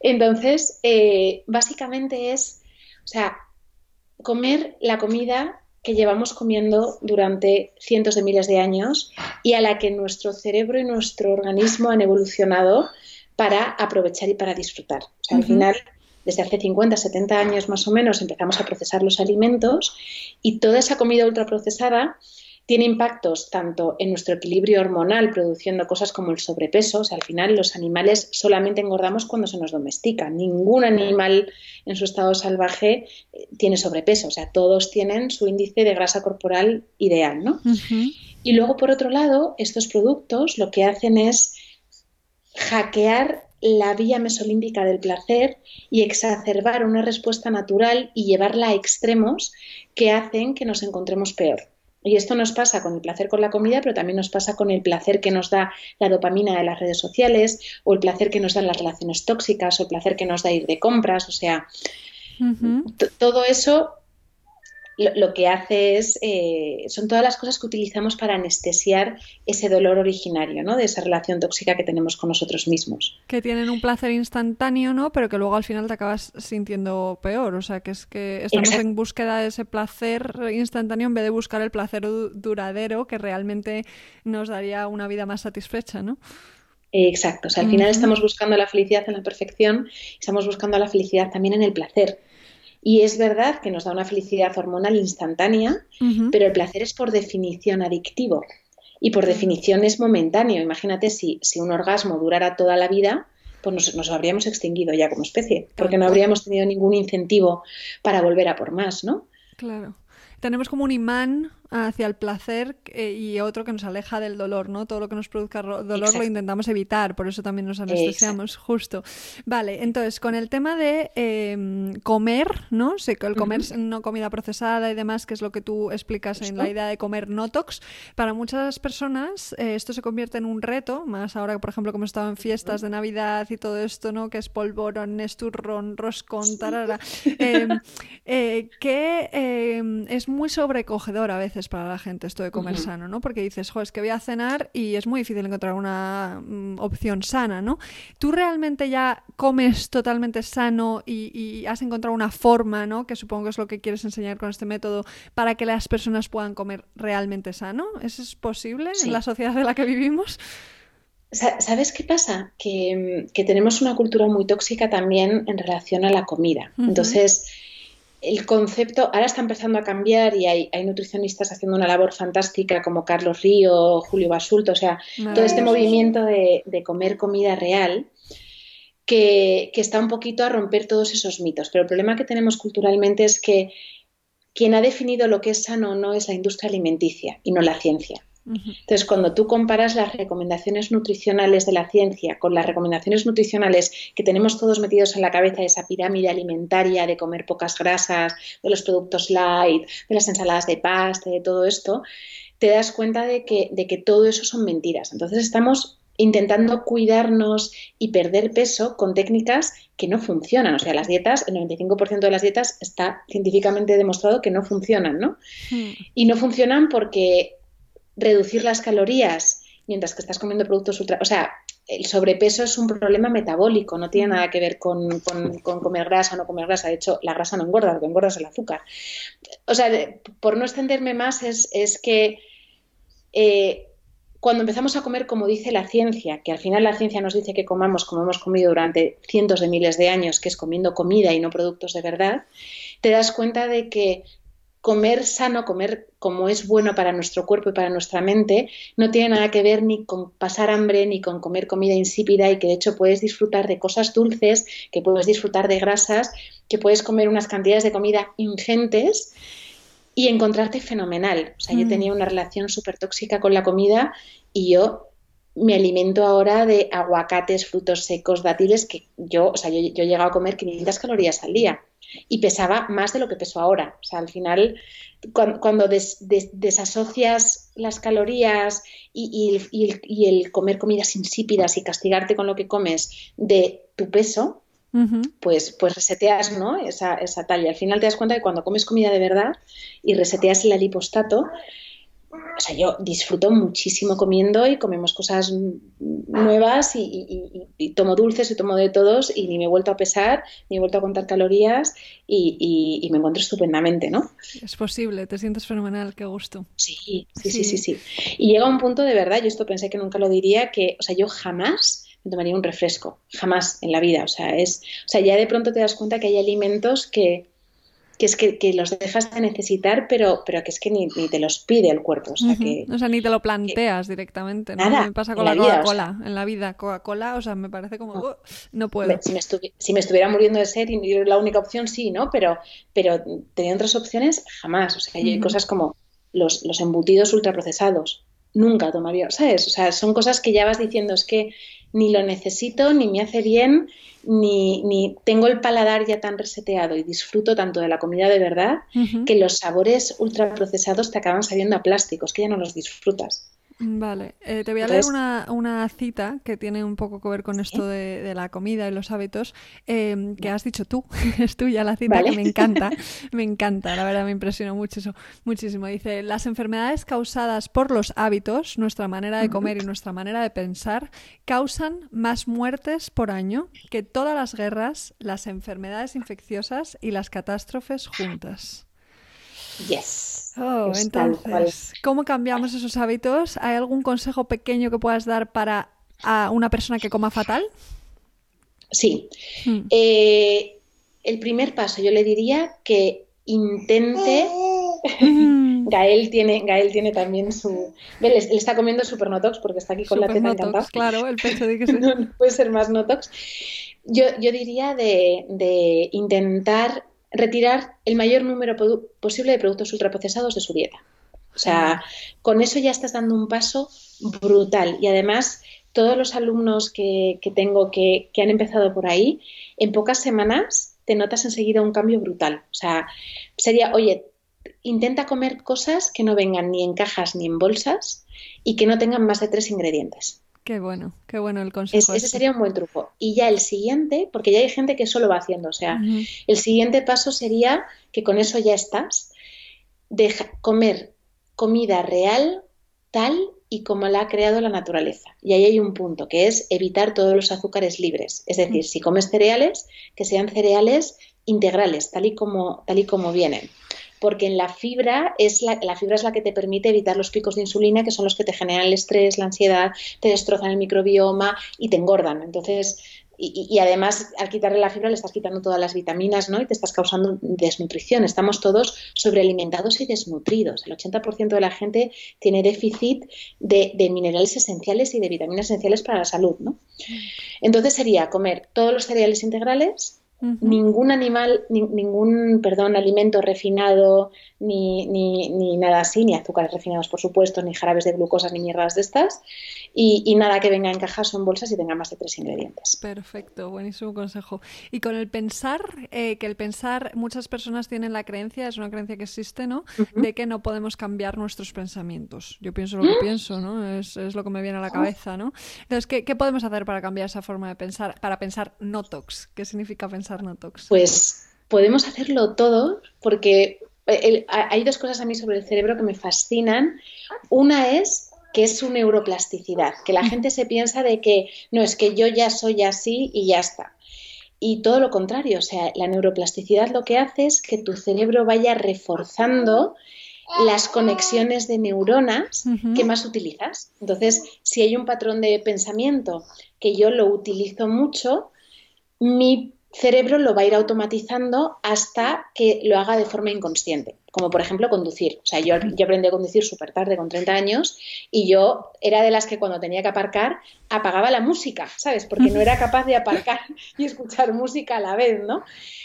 Entonces, eh, básicamente es, o sea, comer la comida que llevamos comiendo durante cientos de miles de años y a la que nuestro cerebro y nuestro organismo han evolucionado para aprovechar y para disfrutar. O sea, uh-huh. Al final, desde hace cincuenta, setenta años más o menos, empezamos a procesar los alimentos y toda esa comida ultraprocesada tiene impactos tanto en nuestro equilibrio hormonal, produciendo cosas como el sobrepeso. O sea, al final, los animales solamente engordamos cuando se nos domestica. Ningún animal en su estado salvaje tiene sobrepeso. O sea, todos tienen su índice de grasa corporal ideal, ¿no? Uh-huh. Y luego, por otro lado, estos productos lo que hacen es hackear la vía mesolímbica del placer y exacerbar una respuesta natural y llevarla a extremos que hacen que nos encontremos peor. Y esto nos pasa con el placer con la comida, pero también nos pasa con el placer que nos da la dopamina de las redes sociales o el placer que nos dan las relaciones tóxicas o el placer que nos da ir de compras. O sea, uh-huh. t- todo eso lo, lo que hace es, eh, son todas las cosas que utilizamos para anestesiar ese dolor originario, ¿no? De esa relación tóxica que tenemos con nosotros mismos. Que tienen un placer instantáneo, ¿no? Pero que luego al final te acabas sintiendo peor. O sea, que es que estamos Exacto. en búsqueda de ese placer instantáneo en vez de buscar el placer du- duradero que realmente nos daría una vida más satisfecha, ¿no? Exacto. O sea, al final mm. estamos buscando la felicidad en la perfección y estamos buscando la felicidad también en el placer. Y es verdad que nos da una felicidad hormonal instantánea, uh-huh. pero el placer es por definición adictivo y por definición es momentáneo. Imagínate si, si un orgasmo durara toda la vida, pues nos, nos habríamos extinguido ya como especie, porque no habríamos tenido ningún incentivo para volver a por más, ¿no? Claro. Tenemos como un imán hacia el placer eh, y otro que nos aleja del dolor, ¿no? Todo lo que nos produzca ro- dolor Exacto. lo intentamos evitar, por eso también nos anestesiamos, Exacto. justo. Vale, entonces, con el tema de eh, comer, ¿no? O sea, el comer uh-huh. no comida procesada y demás, que es lo que tú explicas ¿Esto? En la idea de comer Notox, para muchas personas eh, esto se convierte en un reto, más ahora que, por ejemplo, como estaban fiestas de Navidad y todo esto, ¿no? Que es polvorón, esturrón, roscón, tarara, eh, eh, que eh, es muy sobrecogedor a veces para la gente esto de comer uh-huh. sano, ¿no? Porque dices, jo, es que voy a cenar y es muy difícil encontrar una mm, opción sana, ¿no? ¿Tú realmente ya comes totalmente sano y, y has encontrado una forma, ¿no? Que supongo que es lo que quieres enseñar con este método para que las personas puedan comer realmente sano. ¿Eso es posible sí. en la sociedad en la que vivimos? ¿Sabes qué pasa? Que, que tenemos una cultura muy tóxica también en relación a la comida. Uh-huh. Entonces, el concepto ahora está empezando a cambiar y hay, hay nutricionistas haciendo una labor fantástica como Carlos Ríos, Julio Basulto, o sea, Madre todo este sí. movimiento de, de comer comida real que, que está un poquito a romper todos esos mitos. Pero el problema que tenemos culturalmente es que quien ha definido lo que es sano o no es la industria alimenticia y no la ciencia. Entonces, cuando tú comparas las recomendaciones nutricionales de la ciencia con las recomendaciones nutricionales que tenemos todos metidos en la cabeza de esa pirámide alimentaria de comer pocas grasas, de los productos light, de las ensaladas de pasta, de todo esto, te das cuenta de que, de que todo eso son mentiras. Entonces estamos intentando cuidarnos y perder peso con técnicas que no funcionan. O sea, las dietas, el noventa y cinco por ciento de las dietas está científicamente demostrado que no funcionan, ¿no? Mm. Y no funcionan porque reducir las calorías mientras que estás comiendo productos ultra... O sea, el sobrepeso es un problema metabólico, no tiene nada que ver con, con, con comer grasa o no comer grasa. De hecho, la grasa no engorda, lo que engorda es el azúcar. O sea, de, por no extenderme más, es, es que eh, cuando empezamos a comer como dice la ciencia, que al final la ciencia nos dice que comamos como hemos comido durante cientos de miles de años, que es comiendo comida y no productos de verdad, te das cuenta de que comer sano, comer como es bueno para nuestro cuerpo y para nuestra mente, no tiene nada que ver ni con pasar hambre ni con comer comida insípida, y que de hecho puedes disfrutar de cosas dulces, que puedes disfrutar de grasas, que puedes comer unas cantidades de comida ingentes y encontrarte fenomenal. O sea, mm. yo tenía una relación súper tóxica con la comida y yo... me alimento ahora de aguacates, frutos secos, dátiles, que yo, o sea, yo, yo he llegado a comer quinientas calorías al día y pesaba más de lo que peso ahora. O sea, al final, cuando, cuando des, des, desasocias las calorías y, y, y, el, y el comer comidas insípidas y castigarte con lo que comes de tu peso, uh-huh. pues, pues reseteas, ¿no? esa, esa talla. Al final te das cuenta que cuando comes comida de verdad y reseteas el adipostato, o sea, yo disfruto muchísimo comiendo y comemos cosas nuevas y, y, y, y tomo dulces y tomo de todos y ni me he vuelto a pesar, ni he vuelto a contar calorías y, y, y me encuentro estupendamente, ¿no? Es posible, te sientes fenomenal, qué gusto. Sí, sí, sí, sí, sí, sí. Y llega un punto de verdad, yo esto pensé que nunca lo diría, que, o sea, yo jamás me tomaría un refresco, jamás en la vida. O sea, es, o sea, ya de pronto te das cuenta que hay alimentos que... que es que, que los dejas de necesitar, pero, pero que es que ni, ni te los pide el cuerpo. O sea, uh-huh. que, o sea ni te lo planteas que, directamente, ¿no? Nada, me pasa con la, la Coca-Cola, o sea, en la vida. Coca-Cola, o sea, me parece como, no, oh, no puedo. Me, si, me estu- si me estuviera muriendo de sed y la única opción sí, ¿no? Pero, pero teniendo otras opciones, jamás. O sea, yo uh-huh. hay cosas como los, los embutidos ultraprocesados. Nunca tomaría, ¿sabes? O sea, son cosas que ya vas diciendo, es que ni lo necesito, ni me hace bien, ni, ni tengo el paladar ya tan reseteado y disfruto tanto de la comida de verdad uh-huh. que los sabores ultraprocesados te acaban sabiendo a plásticos, que ya no los disfrutas. Vale, eh, te voy a Entonces... leer una, una cita que tiene un poco que ver con esto de, de la comida y los hábitos, eh, que has dicho tú, es tuya la cita, ¿vale? Que me encanta, me encanta, la verdad me impresionó mucho eso, muchísimo. Dice, las enfermedades causadas por los hábitos, nuestra manera de comer y nuestra manera de pensar, causan más muertes por año que todas las guerras, las enfermedades infecciosas y las catástrofes juntas. Yes. Oh, entonces, ¿cómo cambiamos esos hábitos? ¿Hay algún consejo pequeño que puedas dar para a una persona que coma fatal? Sí. Hmm. Eh, el primer paso, yo le diría que intente... Gael tiene, Gael tiene también su... Él, él está comiendo Super Notox porque está aquí con Super la teta encantada. Claro, el pecho de que sí. no, no puede ser más Notox. Yo, yo diría de, de intentar... retirar el mayor número produ- posible de productos ultraprocesados de su dieta. O sea, con eso ya estás dando un paso brutal. Y además, todos los alumnos que, que tengo que, que han empezado por ahí, en pocas semanas te notas enseguida un cambio brutal. O sea, sería, oye, intenta comer cosas que no vengan ni en cajas ni en bolsas y que no tengan más de tres ingredientes. Qué bueno, qué bueno el consejo. Es, ese sería un buen truco. Y ya el siguiente, porque ya hay gente que eso lo va haciendo, o sea, uh-huh. el siguiente paso sería, que con eso ya estás, deja, comer comida real, tal y como la ha creado la naturaleza. Y ahí hay un punto, que es evitar todos los azúcares libres. Es decir, uh-huh. si comes cereales, que sean cereales integrales, tal y como, tal y como vienen. Porque en la fibra es la, la fibra es la que te permite evitar los picos de insulina, que son los que te generan el estrés, la ansiedad, te destrozan el microbioma y te engordan. Entonces, y, y además al quitarle la fibra le estás quitando todas las vitaminas, ¿no? Y te estás causando desnutrición. Estamos todos sobrealimentados y desnutridos. El ochenta por ciento de la gente tiene déficit de, de minerales esenciales y de vitaminas esenciales para la salud, ¿no? Entonces sería comer todos los cereales integrales, Uh-huh. Ningún animal, ni, ningún, perdón, alimento refinado, ni, ni, ni nada así, ni azúcares refinados, por supuesto, ni jarabes de glucosas, ni mierdas de estas, y, y nada que venga en cajas o en bolsas y tenga más de tres ingredientes. Perfecto, buenísimo consejo. Y con el pensar, eh, que el pensar, muchas personas tienen la creencia, es una creencia que existe, ¿no? Uh-huh. De que no podemos cambiar nuestros pensamientos. Yo pienso lo que ¿Eh? pienso, ¿no? Es, es lo que me viene a la cabeza, ¿no? Entonces, ¿qué, qué podemos hacer para cambiar esa forma de pensar, para pensar Notox? ¿Qué significa pensar Notox? Pues podemos hacerlo todo, porque el, el, hay dos cosas a mí sobre el cerebro que me fascinan. Una es que es su neuroplasticidad, que la gente se piensa de que no, es que yo ya soy así y ya está. Y todo lo contrario, o sea, la neuroplasticidad lo que hace es que tu cerebro vaya reforzando las conexiones de neuronas uh-huh. que más utilizas. Entonces, si hay un patrón de pensamiento que yo lo utilizo mucho, mi cerebro lo va a ir automatizando hasta que lo haga de forma inconsciente, como por ejemplo conducir. O sea, yo, yo aprendí a conducir súper tarde, con treinta años, y yo era de las que cuando tenía que aparcar apagaba la música, ¿sabes? Porque no era capaz de aparcar y escuchar música a la vez, ¿no?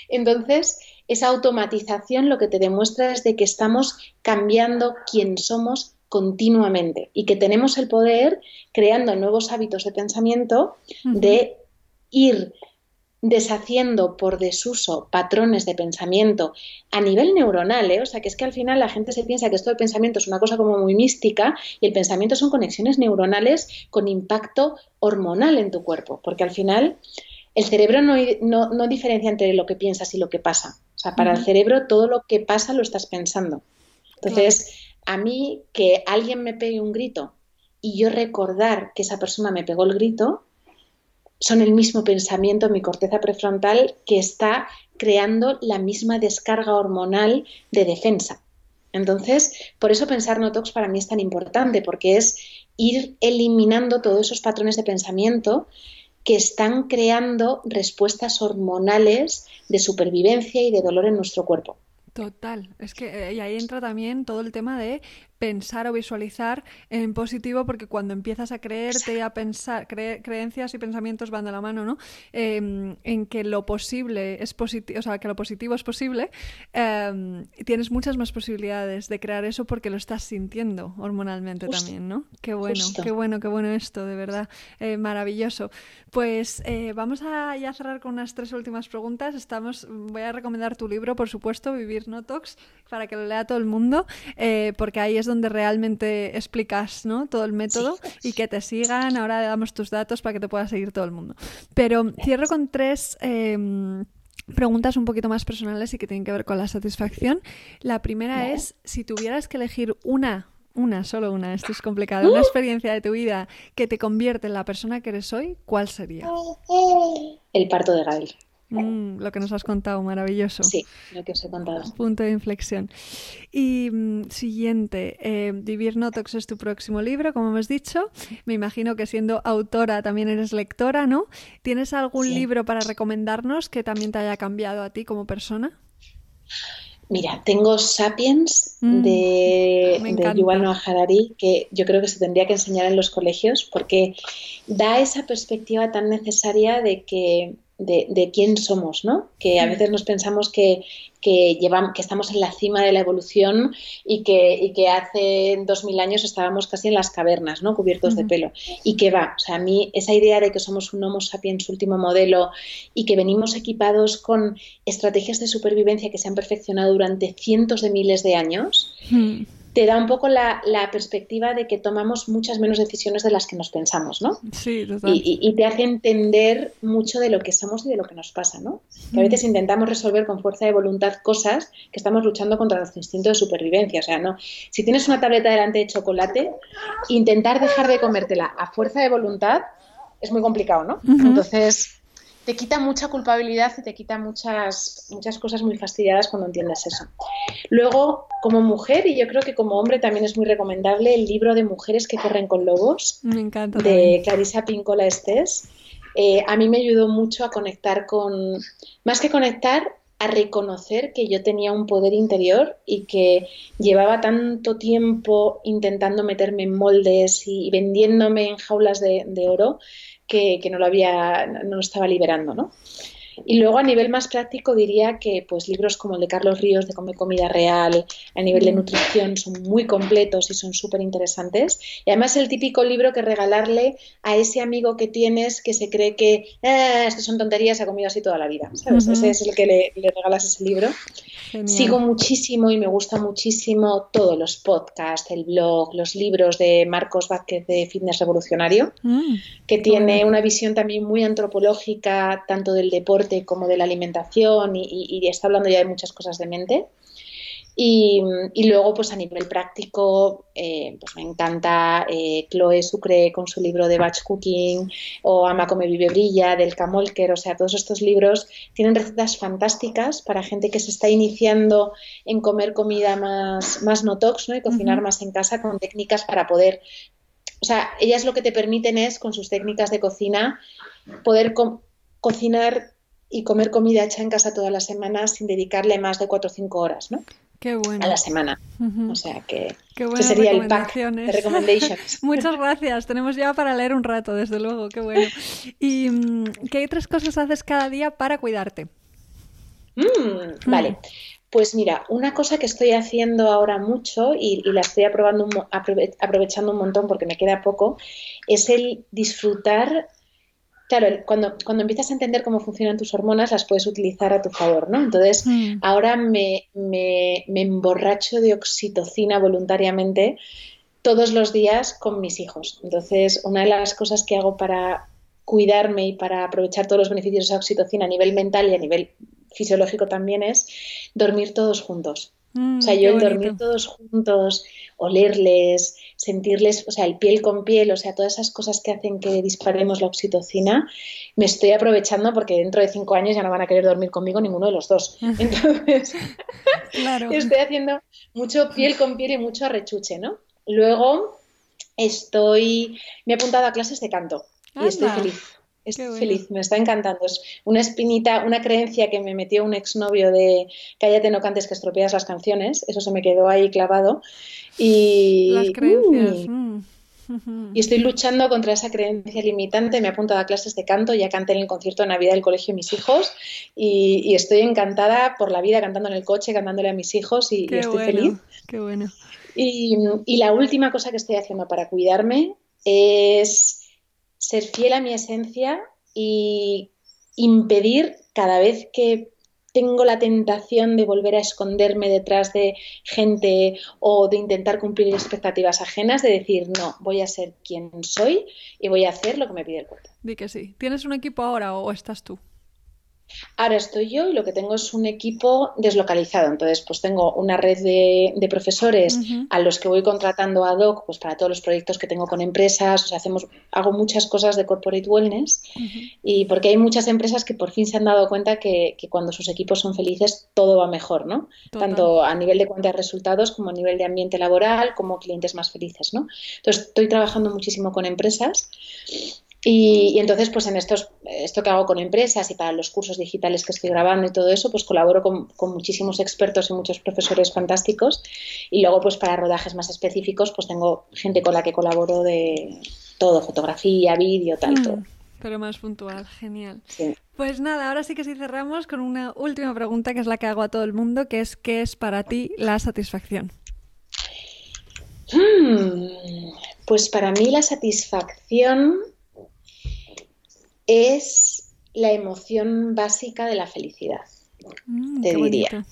Entonces, esa automatización lo que te demuestra es de que estamos cambiando quién somos continuamente y que tenemos el poder, creando nuevos hábitos de pensamiento, de ir deshaciendo por desuso patrones de pensamiento a nivel neuronal, ¿eh? O sea, que es que al final la gente se piensa que esto del pensamiento es una cosa como muy mística, y el pensamiento son conexiones neuronales con impacto hormonal en tu cuerpo, porque al final el cerebro no, no, no diferencia entre lo que piensas y lo que pasa. O sea, para uh-huh. el cerebro todo lo que pasa lo estás pensando. Entonces, uh-huh. a mí que alguien me pegue un grito y yo recordar que esa persona me pegó el grito, son el mismo pensamiento en mi corteza prefrontal que está creando la misma descarga hormonal de defensa. Entonces, por eso pensar Notox para mí es tan importante, porque es ir eliminando todos esos patrones de pensamiento que están creando respuestas hormonales de supervivencia y de dolor en nuestro cuerpo. Total, es que eh, y ahí entra también todo el tema de pensar o visualizar en positivo, porque cuando empiezas a creerte y a pensar, cre- creencias y pensamientos van de la mano, ¿no? Eh, en que lo posible es positivo, o sea, que lo positivo es posible, eh, tienes muchas más posibilidades de crear eso porque lo estás sintiendo hormonalmente Justo. también, ¿no? Qué bueno, Justo. qué bueno, qué bueno esto, de verdad, eh, maravilloso. Pues eh, vamos a ya cerrar con unas tres últimas preguntas. Estamos, voy a recomendar tu libro, por supuesto, Vivir Notox, para que lo lea todo el mundo, eh, porque ahí es donde realmente explicas, ¿no?, todo el método, sí. y que te sigan. Ahora damos tus datos para que te pueda seguir todo el mundo. Pero cierro con tres eh, preguntas un poquito más personales y que tienen que ver con la satisfacción. La primera es, si tuvieras que elegir una, una, solo una, esto es complicado, una experiencia de tu vida que te convierte en la persona que eres hoy, ¿cuál sería? El parto de Gabriel. Mm, lo que nos has contado, maravilloso. Sí, lo que os he contado. Punto de inflexión. Y mm, siguiente, eh, Vivir Notox es tu próximo libro, como hemos dicho. Me imagino que siendo autora también eres lectora, ¿no? ¿Tienes algún sí. libro para recomendarnos que también te haya cambiado a ti como persona? Mira, tengo Sapiens mm, de, de Yuval Noah Harari, que yo creo que se tendría que enseñar en los colegios, porque da esa perspectiva tan necesaria de que De, de quién somos, ¿no? Que a veces nos pensamos que, que, llevamos, que estamos en la cima de la evolución y que, y que hace dos mil años estábamos casi en las cavernas, ¿no? Cubiertos uh-huh. de pelo. Y que va, o sea, a mí esa idea de que somos un Homo sapiens último modelo y que venimos equipados con estrategias de supervivencia que se han perfeccionado durante cientos de miles de años... Uh-huh. te da un poco la, la perspectiva de que tomamos muchas menos decisiones de las que nos pensamos, ¿no? Sí, total. Y, y, y te hace entender mucho de lo que somos y de lo que nos pasa, ¿no? Que a veces intentamos resolver con fuerza de voluntad cosas que estamos luchando contra nuestro instinto de supervivencia. O sea, no, si tienes una tableta delante de chocolate, intentar dejar de comértela a fuerza de voluntad es muy complicado, ¿no? Uh-huh. Entonces... te quita mucha culpabilidad y te quita muchas, muchas cosas muy fastidiadas cuando entiendes eso. Luego, como mujer, y yo creo que como hombre también es muy recomendable, el libro de Mujeres que corren con lobos, me encanta, de también. Clarisa Píncola Estés. Eh, a mí me ayudó mucho a conectar con... más que conectar, a reconocer que yo tenía un poder interior y que llevaba tanto tiempo intentando meterme en moldes y vendiéndome en jaulas de, de oro, Que, que no lo había, no lo estaba liberando, ¿no? Y luego a nivel más práctico diría que pues libros como el de Carlos Ríos de Come Comida Real, a nivel de nutrición, son muy completos y son súper interesantes. Y además el típico libro que regalarle a ese amigo que tienes que se cree que eh, esto son tonterías, ha comido así toda la vida, ¿sabes? Uh-huh. Ese es el que le, le regalas ese libro. Genial. Sigo muchísimo y me gusta muchísimo todos los podcasts, el blog, los libros de Marcos Vázquez de Fitness Revolucionario, uh-huh. que tiene uh-huh. una visión también muy antropológica, tanto del deporte como de la alimentación y, y, y está hablando ya de muchas cosas de mente. Y, y luego, pues a nivel práctico, eh, pues me encanta eh, Chloe Sucre con su libro de Batch Cooking, o Ama Come Vive Brilla, del Camolker. O sea, todos estos libros tienen recetas fantásticas para gente que se está iniciando en comer comida más, más notox, ¿no? Y cocinar uh-huh. más en casa con técnicas para poder... O sea, ellas lo que te permiten es, con sus técnicas de cocina, poder co- cocinar... y comer comida hecha en casa todas las semanas sin dedicarle más de cuatro o cinco horas, ¿no? Qué bueno. A la semana. Uh-huh. O sea que qué buenas sería el pack de recommendations. Muchas gracias. Tenemos ya para leer un rato, desde luego. Qué bueno. ¿Y qué otras cosas haces cada día para cuidarte? Mm, vale. Mm. Pues mira, una cosa que estoy haciendo ahora mucho y, y la estoy aprobando, aprove- aprovechando un montón porque me queda poco, es el disfrutar. Claro, cuando, cuando empiezas a entender cómo funcionan tus hormonas, las puedes utilizar a tu favor, ¿no? Entonces, mm. ahora me, me, me emborracho de oxitocina voluntariamente todos los días con mis hijos. Entonces, una de las cosas que hago para cuidarme y para aprovechar todos los beneficios de esa oxitocina a nivel mental y a nivel fisiológico también es dormir todos juntos. Mm, o sea, yo el dormir todos juntos, olerles, sentirles, o sea, el piel con piel, o sea, todas esas cosas que hacen que disparemos la oxitocina, me estoy aprovechando porque dentro de cinco años ya no van a querer dormir conmigo ninguno de los dos. Entonces, claro. estoy haciendo mucho piel con piel y mucho arrechuche, ¿no? Luego, estoy, me he apuntado a clases de canto y Anda. estoy feliz. Estoy bueno. feliz, me está encantando. Es una espinita, una creencia que me metió un exnovio de cállate, no cantes, que estropeas las canciones. Eso se me quedó ahí clavado. Y... Las creencias. Uh, uh-huh. Y estoy luchando contra esa creencia limitante. Me he apuntado a clases de canto. Ya canté en el concierto de Navidad del colegio de mis hijos. Y, y estoy encantada por la vida cantando en el coche, cantándole a mis hijos. Y, y estoy bueno, feliz. Qué bueno. Y, y la última cosa que estoy haciendo para cuidarme es... ser fiel a mi esencia y impedir cada vez que tengo la tentación de volver a esconderme detrás de gente o de intentar cumplir expectativas ajenas, de decir, no, voy a ser quien soy y voy a hacer lo que me pide el cuerpo. Di que sí. ¿Tienes un equipo ahora o estás tú? Ahora estoy yo y lo que tengo es un equipo deslocalizado, entonces pues tengo una red de, de profesores uh-huh. a los que voy contratando ad hoc pues para todos los proyectos que tengo con empresas, o sea, hacemos, hago muchas cosas de corporate wellness uh-huh. y porque hay muchas empresas que por fin se han dado cuenta que, que cuando sus equipos son felices todo va mejor, ¿no? Total. Tanto a nivel de cuenta de resultados como a nivel de ambiente laboral como clientes más felices, ¿no? Entonces estoy trabajando muchísimo con empresas. Y, y entonces, pues en estos, esto que hago con empresas y para los cursos digitales que estoy grabando y todo eso, pues colaboro con, con muchísimos expertos y muchos profesores fantásticos. Y luego, pues para rodajes más específicos, pues tengo gente con la que colaboro de todo, fotografía, vídeo, tal, mm, todo. Pero más puntual, genial. Sí. Pues nada, ahora sí que sí cerramos con una última pregunta que es la que hago a todo el mundo, que es, ¿qué es para ti la satisfacción? Hmm, pues para mí la satisfacción... es la emoción básica de la felicidad, mm, te diría. Bonito.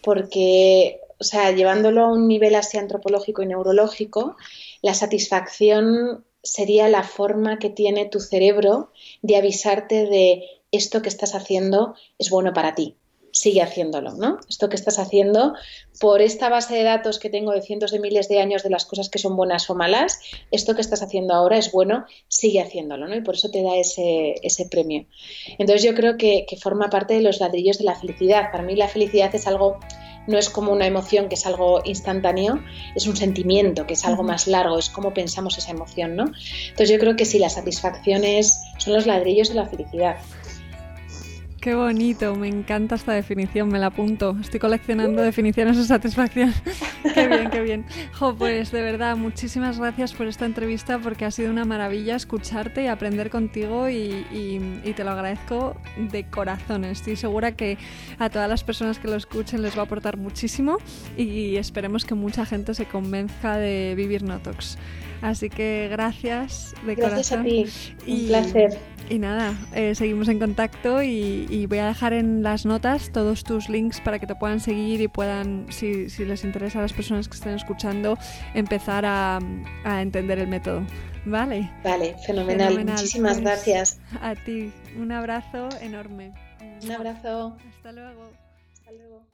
Porque, o sea, llevándolo a un nivel así antropológico y neurológico, la satisfacción sería la forma que tiene tu cerebro de avisarte de esto que estás haciendo es bueno para ti. Sigue haciéndolo, ¿no? Esto que estás haciendo, por esta base de datos que tengo de cientos de miles de años de las cosas que son buenas o malas, esto que estás haciendo ahora es bueno, sigue haciéndolo, ¿no? Y por eso te da ese, ese premio. Entonces yo creo que, que forma parte de los ladrillos de la felicidad. Para mí la felicidad es algo, no es como una emoción que es algo instantáneo, es un sentimiento que es algo más largo, es como pensamos esa emoción, ¿no? Entonces yo creo que sí, las satisfacciones son los ladrillos de la felicidad. Qué bonito, me encanta esta definición, me la apunto. Estoy coleccionando definiciones de satisfacción. Qué bien, qué bien. Jo, pues de verdad, muchísimas gracias por esta entrevista, porque ha sido una maravilla escucharte y aprender contigo y, y, y te lo agradezco de corazón. Estoy segura que a todas las personas que lo escuchen les va a aportar muchísimo y esperemos que mucha gente se convenza de Vivir Notox. Así que gracias de gracias corazón. Gracias a ti, un y, placer. Y nada, eh, seguimos en contacto y, y voy a dejar en las notas todos tus links para que te puedan seguir y puedan, si, si les interesa a las personas que estén escuchando, empezar a, a entender el método. Vale. Vale, fenomenal. fenomenal. Muchísimas pues, gracias. A ti, un abrazo enorme. Un abrazo. Hasta luego. Hasta luego.